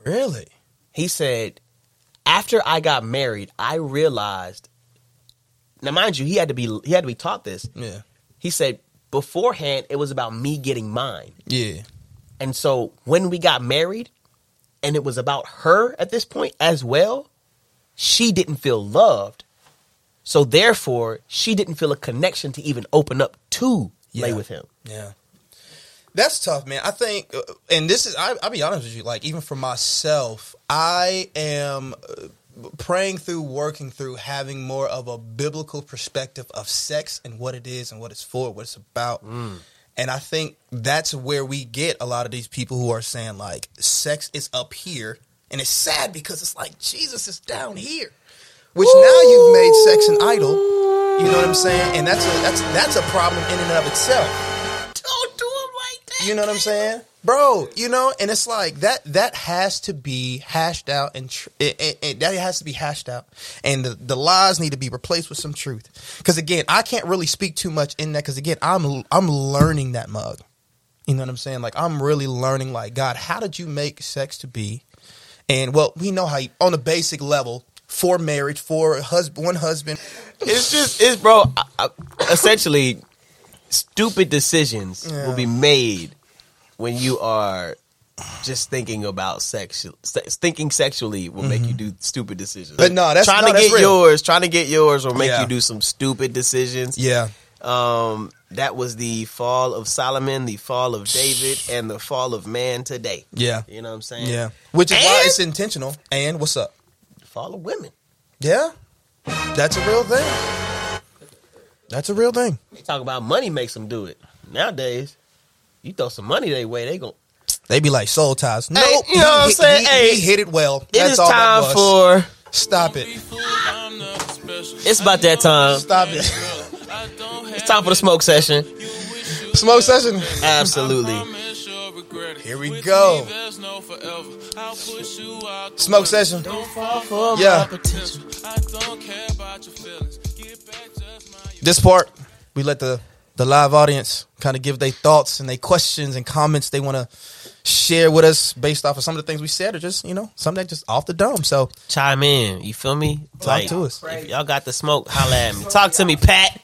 Really? He said, after I got married, I realized. Now, mind you, he had to be he had to be taught this. Yeah. He said beforehand it was about me getting mine. Yeah. And so when we got married, and it was about her at this point as well, she didn't feel loved. So therefore, she didn't feel a connection to even open up to yeah. lay with him. Yeah. That's tough, man. I think, and this is, I, I'll be honest with you, like, even for myself, I am praying through, working through, having more of a biblical perspective of sex and what it is and what it's for, what it's about. Mm. And I think that's where we get a lot of these people who are saying, like, sex is up here. And it's sad because it's like, Jesus is down here. Which Ooh. Now you've made sex an idol. You know what I'm saying? And that's a, that's that's a problem in and of itself. Don't do it like that. You know what I'm saying? Bro, you know? And it's like, that that has to be hashed out. and tr- it, it, it, That has to be hashed out. And the, the lies need to be replaced with some truth. Because, again, I can't really speak too much in that. Because, again, I'm I'm learning that mug. You know what I'm saying? Like, I'm really learning, like, God, how did you make sex to be? And, well, we know how you, on a basic level, for marriage, for husband, one husband. It's just, it's, bro, I, I, essentially, stupid decisions yeah. will be made when you are just thinking about sex. Sex thinking sexually will mm-hmm. make you do stupid decisions. But no, that's, trying no, to that's get real. yours, trying to get yours will make yeah. you do some stupid decisions. Yeah. Um, that was the fall of Solomon, the fall of David, and the fall of man today. Yeah. You know what I'm saying? Yeah. Which is and, why it's intentional. And what's up? The fall of women. Yeah. That's a real thing. That's a real thing. They talk about money makes them do it. Nowadays, you throw some money their way, they go. They be like soul ties. Nope. Hey, you know what I'm saying? He, hey, he hit it well. It That's is all time that was. for. Stop it. It's about that time. Stop it. It's time for the smoke session. Smoke session? Absolutely. Here we go. Smoke session. Don't fall for yeah. my potential. I don't care about your feelings. Get back just my This part, we let the the live audience kind of give their thoughts and their questions and comments they want to share with us based off of some of the things we said or just, you know, something that just off the dome. So chime in. You feel me? Talk like, to us. If y'all got the smoke, holla at me. Talk to me, Pat.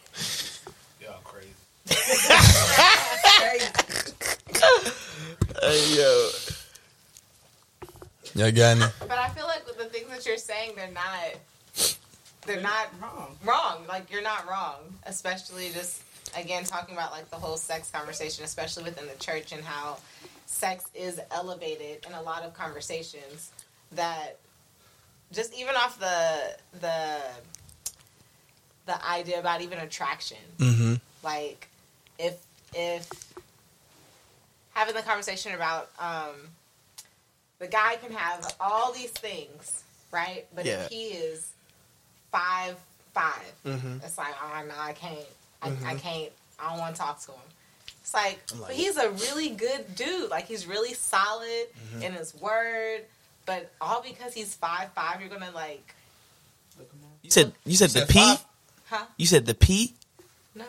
Y'all crazy. Hey, yo. Y'all got me. But I feel like with the things that you're saying, they're not, they're not wrong. Wrong. Like, you're not wrong. Especially just again, talking about like the whole sex conversation, especially within the church, and how sex is elevated in a lot of conversations, that just even off the the the idea about even attraction, mm-hmm. like if if having the conversation about um, the guy can have all these things, right? But yeah. if he is five five, mm-hmm. it's like, oh no, I can't, I, mm-hmm. I can't, I don't want to talk to him. It's like, like, but he's a really good dude. Like, he's really solid mm-hmm. in his word. But all because he's five five, you're gonna like. You said you said, you said the P. Five? Huh? You said the P. No,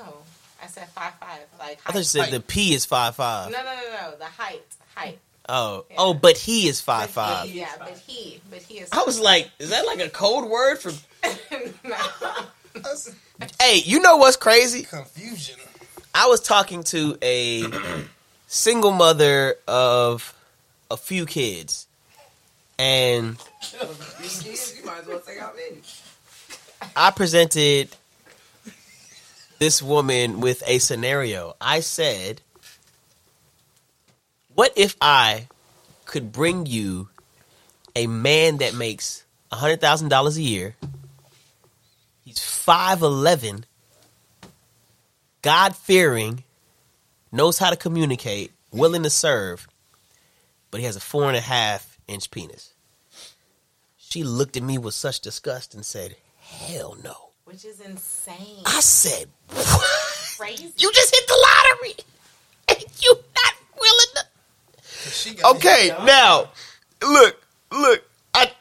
I said five five. Like height. I thought you said height. The P is five five. No, no, no, no. The height, height. Oh, yeah. oh, but he is five but five. He, yeah, five. but he, but he is. I was like, is that like a code word for? Hey, you know what's crazy? Confusion. I was talking to a single mother of a few kids. And I presented this woman with a scenario. I said, what if I could bring you a man that makes one hundred thousand dollars a year? He's five eleven, God-fearing, knows how to communicate, willing to serve, but he has a four and a half inch penis. She looked at me with such disgust and said, hell no. Which is insane. I said, what? Crazy. You just hit the lottery. And you not willing to. She got okay, now, look, look. I...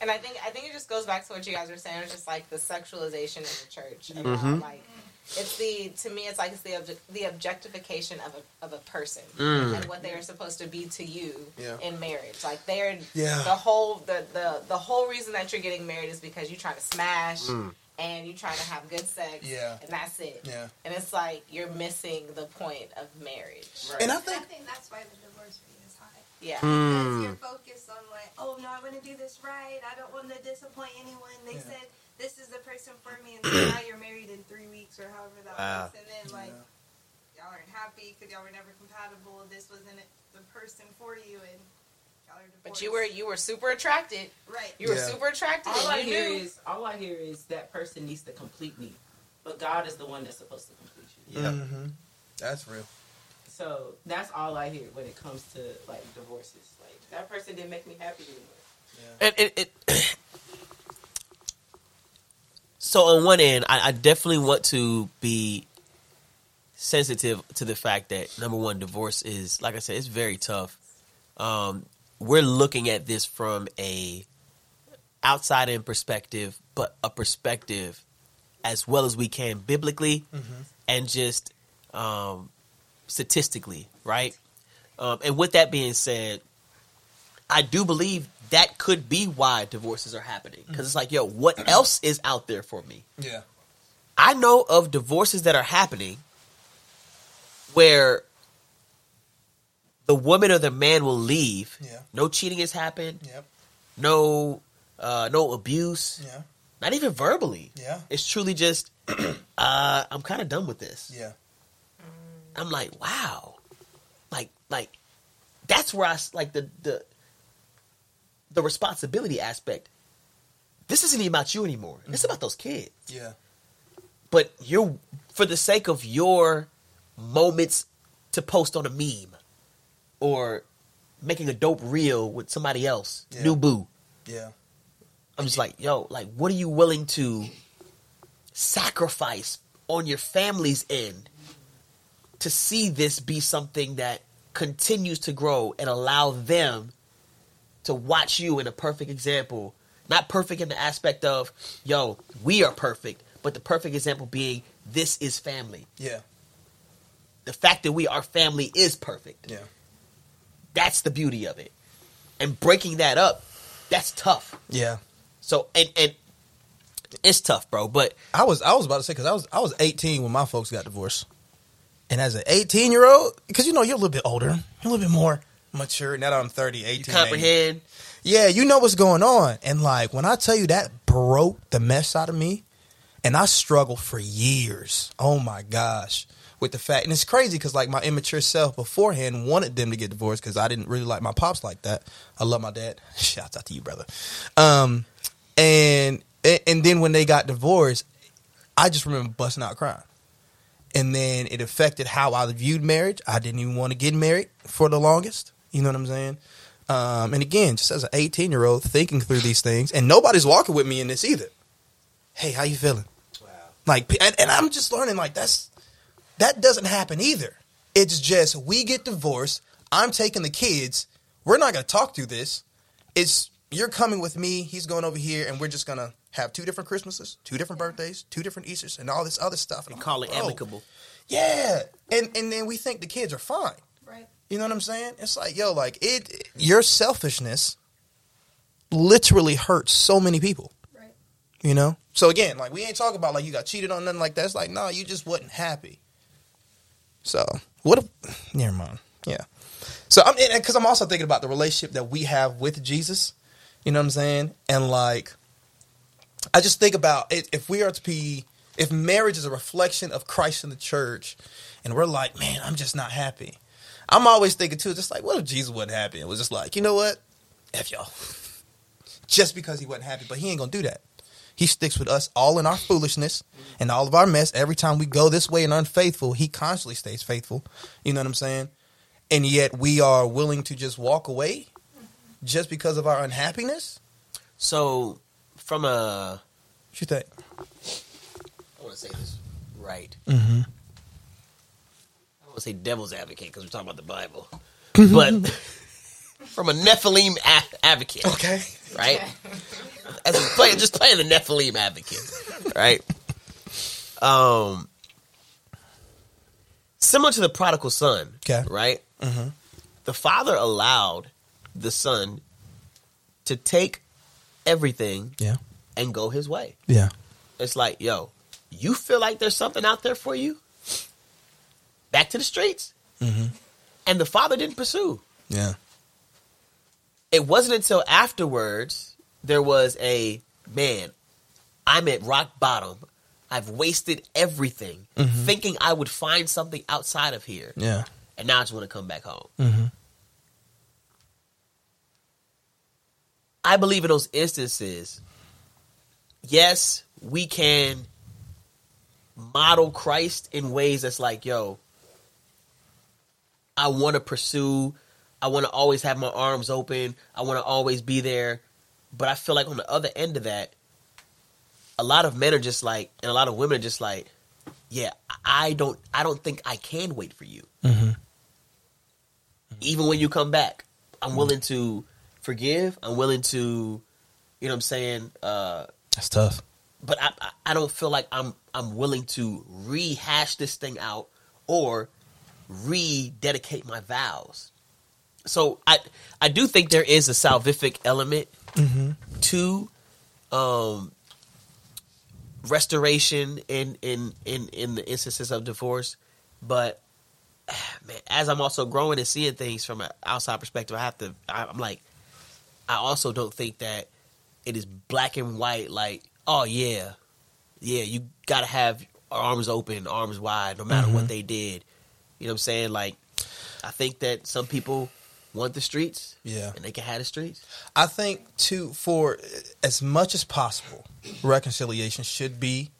And I think I think it just goes back to what you guys were saying. It's just like the sexualization in the church. About, mm-hmm. like, it's the, to me, it's like it's the obje- the objectification of a of a person mm. and what they are supposed to be to you yeah. in marriage. Like they're yeah. the whole the, the the whole reason that you're getting married is because you're trying to smash mm. and you're trying to have good sex. Yeah. And that's it. Yeah. And it's like you're missing the point of marriage. Right. And I think, I think that's why the divorce rate is high. Yeah. Mm. Because you're focused on like, oh no, I want to do this right. I don't want to disappoint anyone. They yeah. said this is the person for me, and now you're married in three weeks or however that wow. was. And then, like, yeah. y'all aren't happy because y'all were never compatible. This wasn't the person for you, and y'all are divorced. But you were you were super attracted. Right. You yeah. were super attracted. All I, you hear knew. Is, all I hear is that person needs to complete me. But God is the one that's supposed to complete you. Yeah. Mm-hmm. That's real. So that's all I hear when it comes to, like, divorces. Like, that person didn't make me happy anymore. Yeah. And it... it So on one end, I, I definitely want to be sensitive to the fact that, number one, divorce is, like I said, it's very tough. Um, we're looking at this from a outside-in perspective, but a perspective as well as we can biblically mm-hmm. and just um, statistically, right? Um, and with that being said, I do believe that could be why divorces are happening. Because it's like, yo, what else is out there for me? Yeah. I know of divorces that are happening where the woman or the man will leave. Yeah. No cheating has happened. Yep. No uh, no abuse. Yeah. Not even verbally. Yeah. It's truly just, uh, I'm kind of done with this. Yeah. I'm like, wow. Like, like, that's where I, like, the the... the responsibility aspect. This isn't even about you anymore. It's about those kids. Yeah. But you're, for the sake of your moments to post on a meme or making a dope reel with somebody else, yeah. new boo. Yeah. I'm just like, yo, like, what are you willing to sacrifice on your family's end to see this be something that continues to grow and allow them to watch you in a perfect example, not perfect in the aspect of, yo, we are perfect, but the perfect example being, this is family. Yeah. The fact that we are family is perfect. Yeah. That's the beauty of it. And breaking that up, that's tough. Yeah. So, and, and it's tough, bro, but. I was, I was about to say, because I was, I was eighteen when my folks got divorced. And as an eighteen-year-old, because, you know, you're a little bit older, you're a little bit more mature. Now that I'm thirty, eighteen, you comprehend. eighty. Yeah, you know what's going on. And like, when I tell you that broke the mess out of me, And I struggled for years. Oh, my gosh. With the fact, and it's crazy because, like, my immature self beforehand wanted them to get divorced because I didn't really like my pops like that. I love my dad. Shouts out to you, brother. Um, and and then when they got divorced, I just remember busting out crying. And then it affected how I viewed marriage. I didn't even want to get married for the longest. You know what I'm saying? Um, and again, just as an eighteen-year-old thinking through these things, and nobody's walking with me in this either. Hey, how you feeling? Wow. Like, and, and I'm just learning, like, that's... that doesn't happen either. It's just we get divorced. I'm taking the kids. We're not going to talk through this. It's you're coming with me. He's going over here, and we're just going to have two different Christmases, two different birthdays, two different Easters, and all this other stuff. And, and call like, it amicable. Yeah. And and then we think the kids are fine. Right. You know what I'm saying? It's like, yo, like it. it your selfishness literally hurts so many people. Right. You know? So, again, like we ain't talking about like you got cheated on, nothing like that. It's like, no, nah, you just wasn't happy. So what? If, never mind. Yeah. So I'm because I'm also thinking about the relationship that we have with Jesus. You know what I'm saying? And like, I just think about it, if we are to be, if marriage is a reflection of Christ in the church, and we're like, man, I'm just not happy. I'm always thinking too, just like, what if Jesus wasn't happy? It was just like, you know what? F y'all. Just because he wasn't happy, but he ain't gonna do that. He sticks with us all in our foolishness and all of our mess. Every time we go this way and unfaithful, he constantly stays faithful. You know what I'm saying? And yet we are willing to just walk away just because of our unhappiness. So from a... What you think? I want to say this right. Mm-hmm. I want to say devil's advocate because we're talking about the Bible. But from a Nephilim advocate. Okay. Right? Okay. As a play, just playing the Nephilim advocate, right? Um, similar to the prodigal son, okay. Right? Mm-hmm. The father allowed the son to take everything yeah. and go his way. Yeah, it's like, yo, you feel like there's something out there for you? Back to the streets. Mm-hmm. And the father didn't pursue. Yeah. It wasn't until afterwards... there was a, man, I'm at rock bottom. I've wasted everything mm-hmm. thinking I would find something outside of here. Yeah. And now I just want to come back home. Mm-hmm. I believe in those instances, yes, we can model Christ in ways that's like, yo, I want to pursue. I want to always have my arms open. I want to always be there. But I feel like on the other end of that, a lot of men are just like, and a lot of women are just like, yeah, I don't, I don't think I can wait for you. Mm-hmm. Even when you come back, I'm mm-hmm. willing to forgive. I'm willing to, you know what I'm saying? Uh, That's tough. But I, I don't feel like I'm, I'm willing to rehash this thing out or rededicate my vows. So I, I do think there is a salvific element. Mm-hmm. To um, restoration in, in in in the instances of divorce, but man, as I'm also growing and seeing things from an outside perspective, I have to. I'm like, I also don't think that it is black and white. Like, oh yeah, yeah, you gotta have arms open, arms wide, no matter mm-hmm. what they did. You know what I'm saying? Like, I think that some people want the streets, yeah, and they can have the streets. I think, too, for as much as possible, reconciliation should be,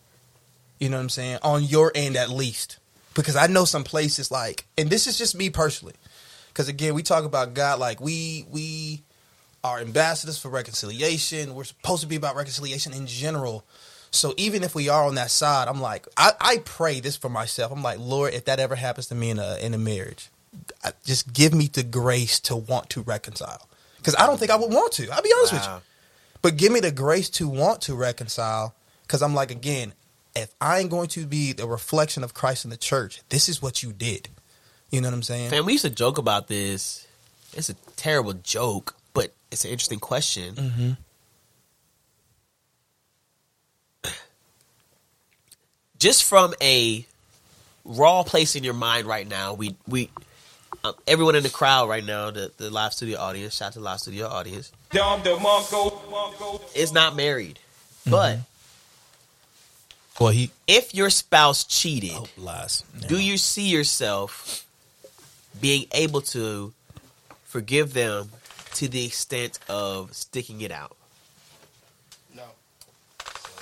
you know what I'm saying, on your end at least. Because I know some places like, and this is just me personally, because again, we talk about God, like we we are ambassadors for reconciliation. We're supposed to be about reconciliation in general. So even if we are on that side, I'm like, I, I pray this for myself. I'm like, Lord, if that ever happens to me in a in a marriage, just give me the grace to want to reconcile, because I don't think I would want to. I'll be honest wow. with you, but give me the grace to want to reconcile, because I'm like, again, if I ain't going to be the reflection of Christ in the church, this is what you did. You know what I'm saying? Man, we used to joke about this. It's a terrible joke, but it's an interesting question. Mm-hmm. Just from a raw place in your mind right now, we we. Um, everyone in the crowd right now, the, the live studio audience, shout out to the live studio audience. Dom DeMarco is not married, but mm-hmm. Well, he if your spouse cheated, oh, lies. Yeah. Do you see yourself being able to forgive them to the extent of sticking it out? No.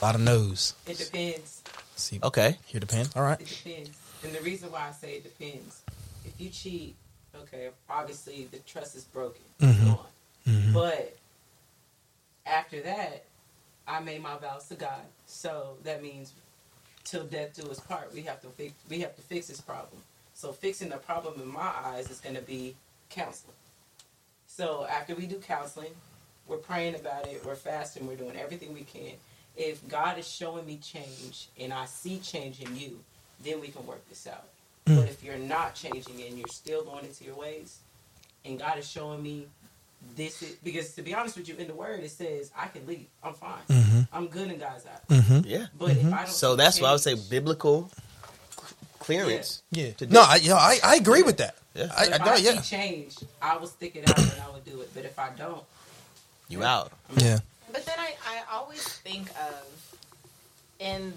A lot of no's. It depends. See, okay. Here depends. All right. It depends. And the reason why I say it depends, if you cheat, okay, obviously the trust is broken. Mm-hmm. Gone. Mm-hmm. But after that, I made my vows to God. So that means till death do us part. We have to fix, we have to fix this problem. So fixing the problem in my eyes is going to be counseling. So after we do counseling, we're praying about it, we're fasting, we're doing everything we can. If God is showing me change and I see change in you, then we can work this out. Mm. But if you're not changing and you're still going into your ways and God is showing me this is, because to be honest with you, in the word it says I can leave. I'm fine. Mm-hmm. I'm good in God's eyes. Mm-hmm. Yeah. But mm-hmm. if I don't so that's change, why I would say biblical clearance. Yeah. yeah. No, I, you know, I I agree yeah. with that. Yeah. I, if I, I see yeah. change, I will stick it out and I will do it. But if I don't, you yeah. out. Yeah. But then I, I always think of in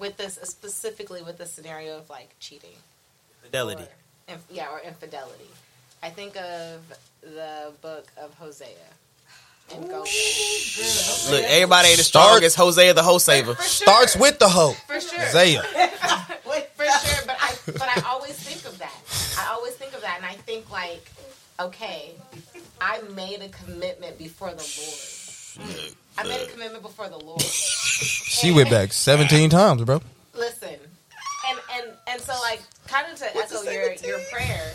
with this specifically with the scenario of like cheating, fidelity, or, yeah, or infidelity. I think of the book of Hosea. And go with Look, everybody ain't as strong as Hosea the Ho Saver. Sure. Starts with the Ho. For sure. Hosea. For sure, but I but I always think of that. I always think of that, and I think like, okay, I made a commitment before the Lord. I made a commitment before the Lord. She and, went back seventeen times, bro. Listen, and and and so like, kind of to What's echo your your prayer.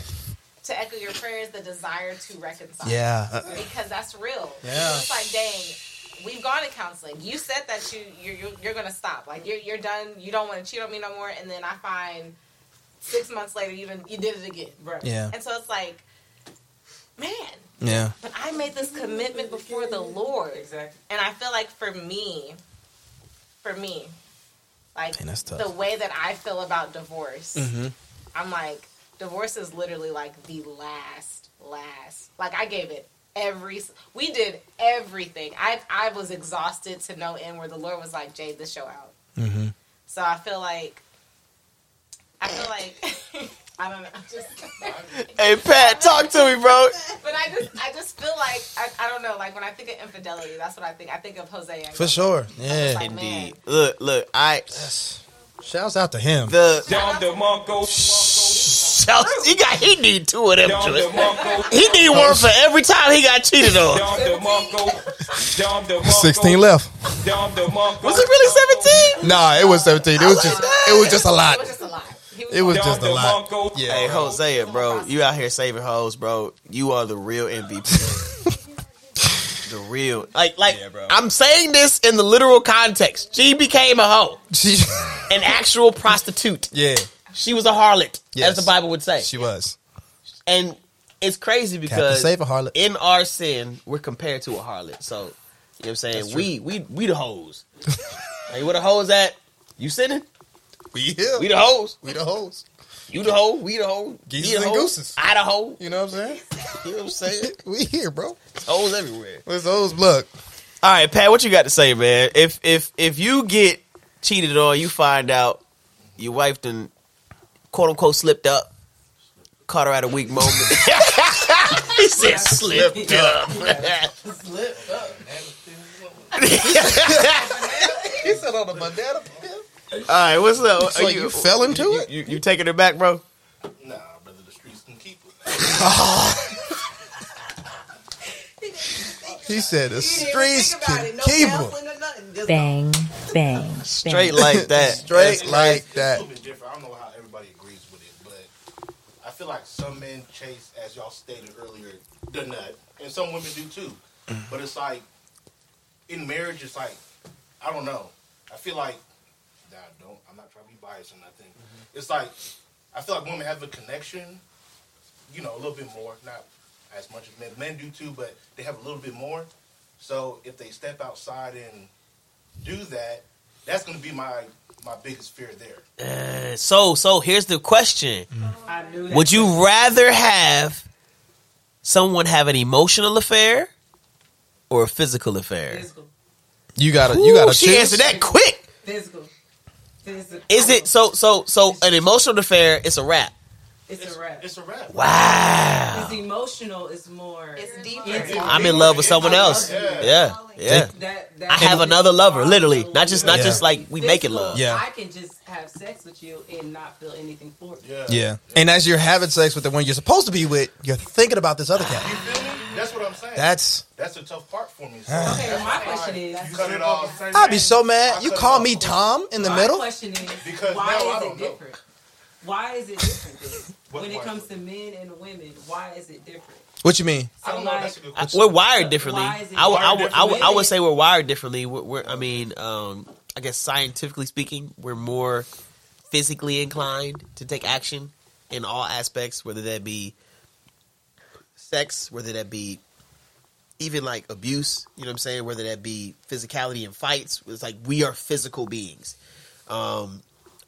To echo your prayers, the desire to reconcile. Yeah. Because that's real. Yeah. It's like, dang, we've gone to counseling. You said that you, you're, you're, you're going to stop. Like, you're you're done. You don't want to cheat on me no more. And then I find six months later, you, didn't, you did it again. Bro. Yeah. And so it's like, man. Yeah. But I made this commitment before the Lord. Exactly. And I feel like for me, for me, like, man, that's tough. The way that I feel about divorce, mm-hmm. I'm like, divorce is literally like the last, last. Like I gave it every. We did everything. I I was exhausted to no end. Where the Lord was like, "Jade, this show out." Mm-hmm. So I feel like. I feel like I don't know. I'm just, hey Pat, talk to me, bro. But I just I just feel like I, I don't know. Like when I think of infidelity, that's what I think. I think of Hosea. For sure, yeah, like, indeed. Man. Look, look, I. Shouts out to him. The Dom DeMarco. He got. He need two of them. He need one for every time he got cheated on. sixteen left. Was it really seventeen? Nah, it was seventeen. It was like just. That. It was just a lot. It was just a lot. It was just a lot. Yeah. Hey, Hosea, bro, you out here saving hoes, bro. You are the real M V P. The real, like, like. Yeah, I'm saying this in the literal context. She became a hoe, an actual prostitute. Yeah. She was a harlot, yes, as the Bible would say. She was. And it's crazy because save a harlot. In our sin, we're compared to a harlot. So, you know what I'm saying? We, we we the hoes. Hey, where the hoes at? You sinning? We here. We the hoes. We the hoes. You the hoe. We the hoe. Geese and gooses. I the hoe. You know what I'm saying? You know what I'm saying? We here, bro. It's hoes everywhere. It's hoes, look. All right, Pat, what you got to say, man? If, if, if you get cheated on, you find out your wife done... "Quote unquote slipped up, caught her at a weak moment." He said, "Slipped up." Slipped up. He said on the banana peel. All right, what's up? So are you, you fell into you, it? You, you, you taking it back, bro? Nah, brother, the streets can keep it. Oh. He said, "The streets can no keep it." Bang, bang, straight bang. Like that. Straight it's, like it's, that. It's a little bit different. I don't know how everybody agrees with it, but I feel like some men chase, as y'all stated earlier, the nut, and some women do too. But it's like in marriage, it's like I don't know. I feel like nah, don't. I'm not trying to be biased or nothing. Mm-hmm. It's like I feel like women have a connection, you know, a little bit more. Not as much as men, men do too, but they have a little bit more. So if they step outside and do that, that's going to be my my biggest fear there. Uh, so so here's the question: mm. Would you rather have someone have an emotional affair or a physical affair? Physical. You gotta Ooh, you gotta. She choose. Answered that quick. Physical. physical. Is it so? So so an emotional affair? It's a wrap. It's, it's a wrap. It's a wrap. Wow. It's emotional. It's more. It's deeper. It's deeper. I'm in love with someone else. Yeah. Yeah. yeah. That, that I have another lover. Literally, not just not yeah. just like we this make it love. Yeah. I can just have sex with you and not feel anything for you. Yeah. yeah. And as you're having sex with the one you're supposed to be with, you're thinking about this other guy. You feel me? That's what I'm saying. That's that's a tough part for me. So okay, well, my question is, I'd be so mad. You call me Tom in the my middle. My question is, because why now is I don't it know. different? Why is it different when it comes to men and women? Why is it different? What you mean? So I don't like, know. That's a good question. We're wired differently. I would I would I would I would say we're wired differently. We're, we're I mean um, I guess scientifically speaking, we're more physically inclined to take action in all aspects, whether that be sex, whether that be even like abuse, you know what I'm saying, whether that be physicality and fights. It's like we are physical beings. Um,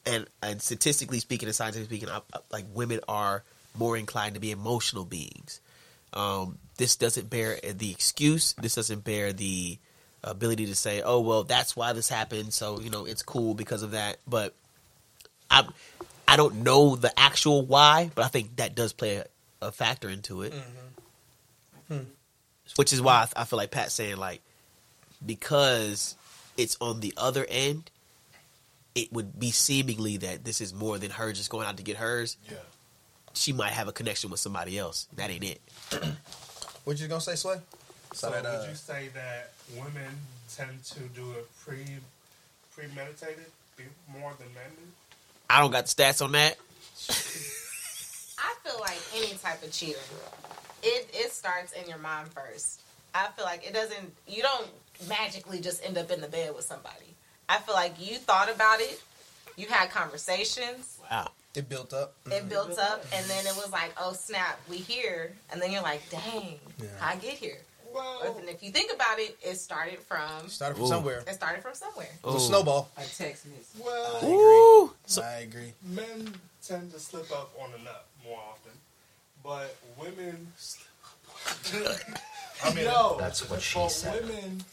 and, and statistically speaking and scientifically speaking, I, I, like women are more inclined to be emotional beings. Um, this doesn't bear the excuse. This doesn't bear the ability to say, oh, well, that's why this happened. So, you know, it's cool because of that. But I I don't know the actual why, but I think that does play a, a factor into it. Mm-hmm. Hmm. Which is why I feel like Pat's saying, like, because it's on the other end, it would be seemingly that this is more than her just going out to get hers. Yeah, she might have a connection with somebody else. That ain't it. What you gonna say, Slay? So, so that, uh, would you say that women tend to do it pre premeditated more than men do? I don't got the stats on that. I feel like any type of cheating, It it starts in your mind first. I feel like it doesn't, you don't magically just end up in the bed with somebody. I feel like you thought about it. You had conversations. Wow. It built up. It mm-hmm. built up. And then it was like, oh, snap, we here. And then you're like, dang, yeah. how'd I get here? Whoa. And if you think about it, it started from... Started from Ooh. somewhere. It started from somewhere. It was a snowball. I text this. Well, I agree. Ooh. So, I agree. Men tend to slip up on the nut more often. But women, I mean, no, that's what she said. Women,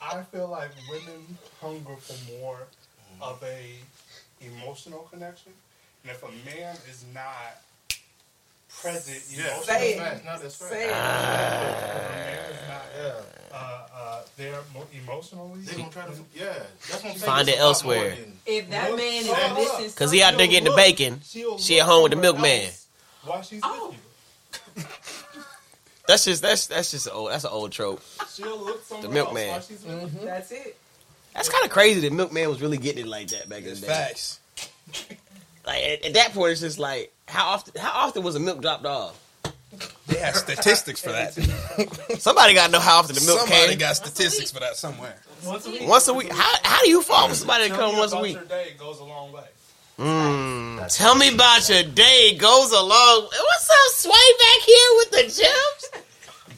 I feel like women hunger for more mm. of a emotional connection, and if a man is not present, yeah, say it, not as friend. If a man is not, yeah, uh, uh, there emotionally, they gonna try to, yeah, that's gonna find it elsewhere. If that look, man is missing, because he out there getting look, the bacon, she at home with the milkman. Why she's oh. with you? That's just that's that's just old. That's an old trope. She'll look somewhere the milkman. Else while she's with mm-hmm. you. That's it. That's kind of crazy that milkman was really getting it like that back it's in the day. Facts. Like at, at that point, it's just like how often how often was a milk dropped off? They have statistics for that. Somebody got to know how often the milk somebody came. Somebody got statistics for that somewhere. Once a week. Once a week. How how do you fall for somebody to come once a week? Your day goes a long way. Mm, tell me about your day. It goes along. What's up, Sway back here with the gems?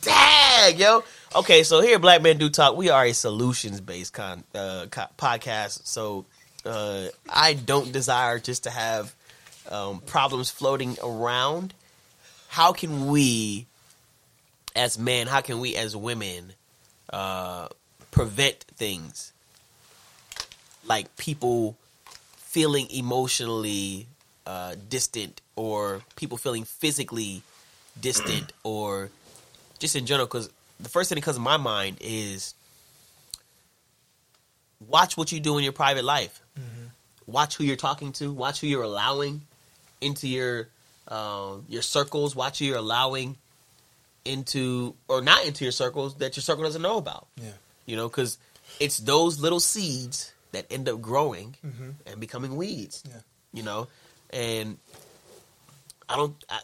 Dag, yo. Okay, so here at Black Man Do Talk, we are a solutions-based con- uh, co- podcast. So uh, I don't desire just to have um, problems floating around. How can we, as men, how can we, as women, uh, prevent things like people feeling emotionally uh, distant, or people feeling physically distant, or just in general? Because the first thing that comes to my mind is watch what you do in your private life. Mm-hmm. Watch who you're talking to. Watch who you're allowing into your uh, your circles. Watch who you're allowing into, or not into your circles, that your circle doesn't know about. Yeah, you know, because it's those little seeds that end up growing mm-hmm. and becoming weeds, yeah. you know? And I don't, I,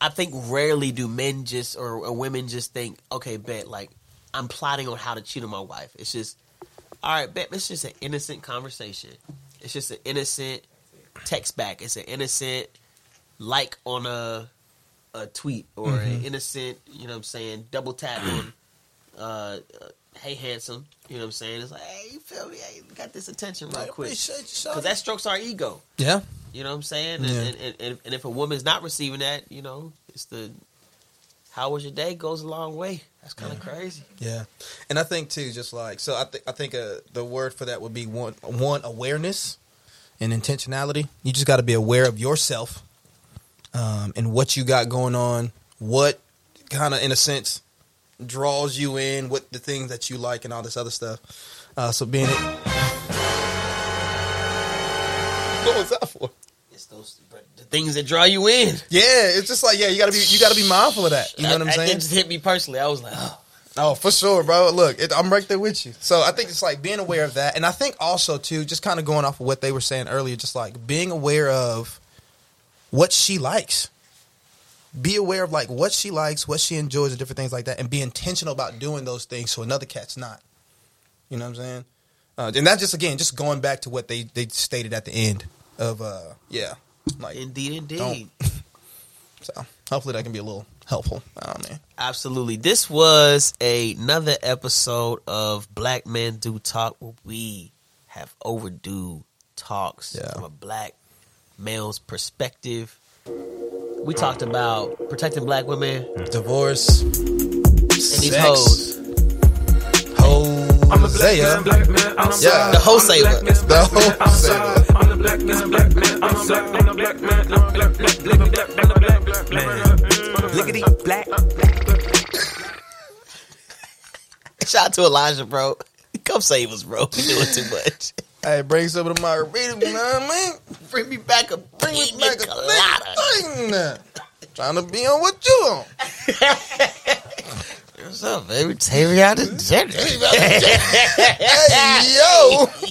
I think rarely do men just, or, or women just think, okay, bet, like, I'm plotting on how to cheat on my wife. It's just, all right, bet, it's just an innocent conversation. It's just an innocent text back. It's an innocent like on a a tweet, or mm-hmm. an innocent, you know what I'm saying, double tap on, uh, hey, handsome, you know what I'm saying? It's like, hey, you feel me? Hey, got this attention real quick. Because that strokes our ego. Yeah. You know what I'm saying? And, yeah. and, and, and if a woman's not receiving that, you know, it's the, how was your day goes a long way. That's kind of yeah. crazy. Yeah. And I think, too, just like, so I, th- I think uh, the word for that would be, one, one awareness. and intentionality. You just got to be aware of yourself um, and what you got going on, what kind of, in a sense, draws you in, what the things that you like and all this other stuff. Uh, so being it. What was that for? It's those the things that draw you in. Yeah, it's just like, yeah, you gotta be you gotta be mindful of that. You know I, what I'm saying? It just hit me personally. I was like, oh, oh, for sure, bro. Look, it, I'm right there with you. So I think it's like being aware of that, and I think also too, just kind of going off of what they were saying earlier, just like being aware of what she likes. Be aware of like what she likes, what she enjoys, and different things like that, and be intentional about doing those things so another cat's not. You know what I'm saying? Uh, and that's just, again, just going back to what they, they stated at the end of, uh, yeah. Like, indeed, indeed. So hopefully that can be a little helpful. I don't know. Absolutely. This was a, another episode of Black Men Do Talk, where we have overdue talks yeah. from a black male's perspective. We talked about protecting black women, divorce, and these hoes. I'm a black man, black man, I'm yeah. the Hosea. The Hosea. I'm the black man, black man, I'm black, I'm the black man, I'm black, black, black, man. Lickety black. Shout out to Elijah, bro. Come save us, bro. We doing too much. Hey, bring some of the margarita, you know what I mean? Bring me back a bring me back a colada. Trying to be on what you on. What's up, baby? Take me out to dinner. Hey, yo.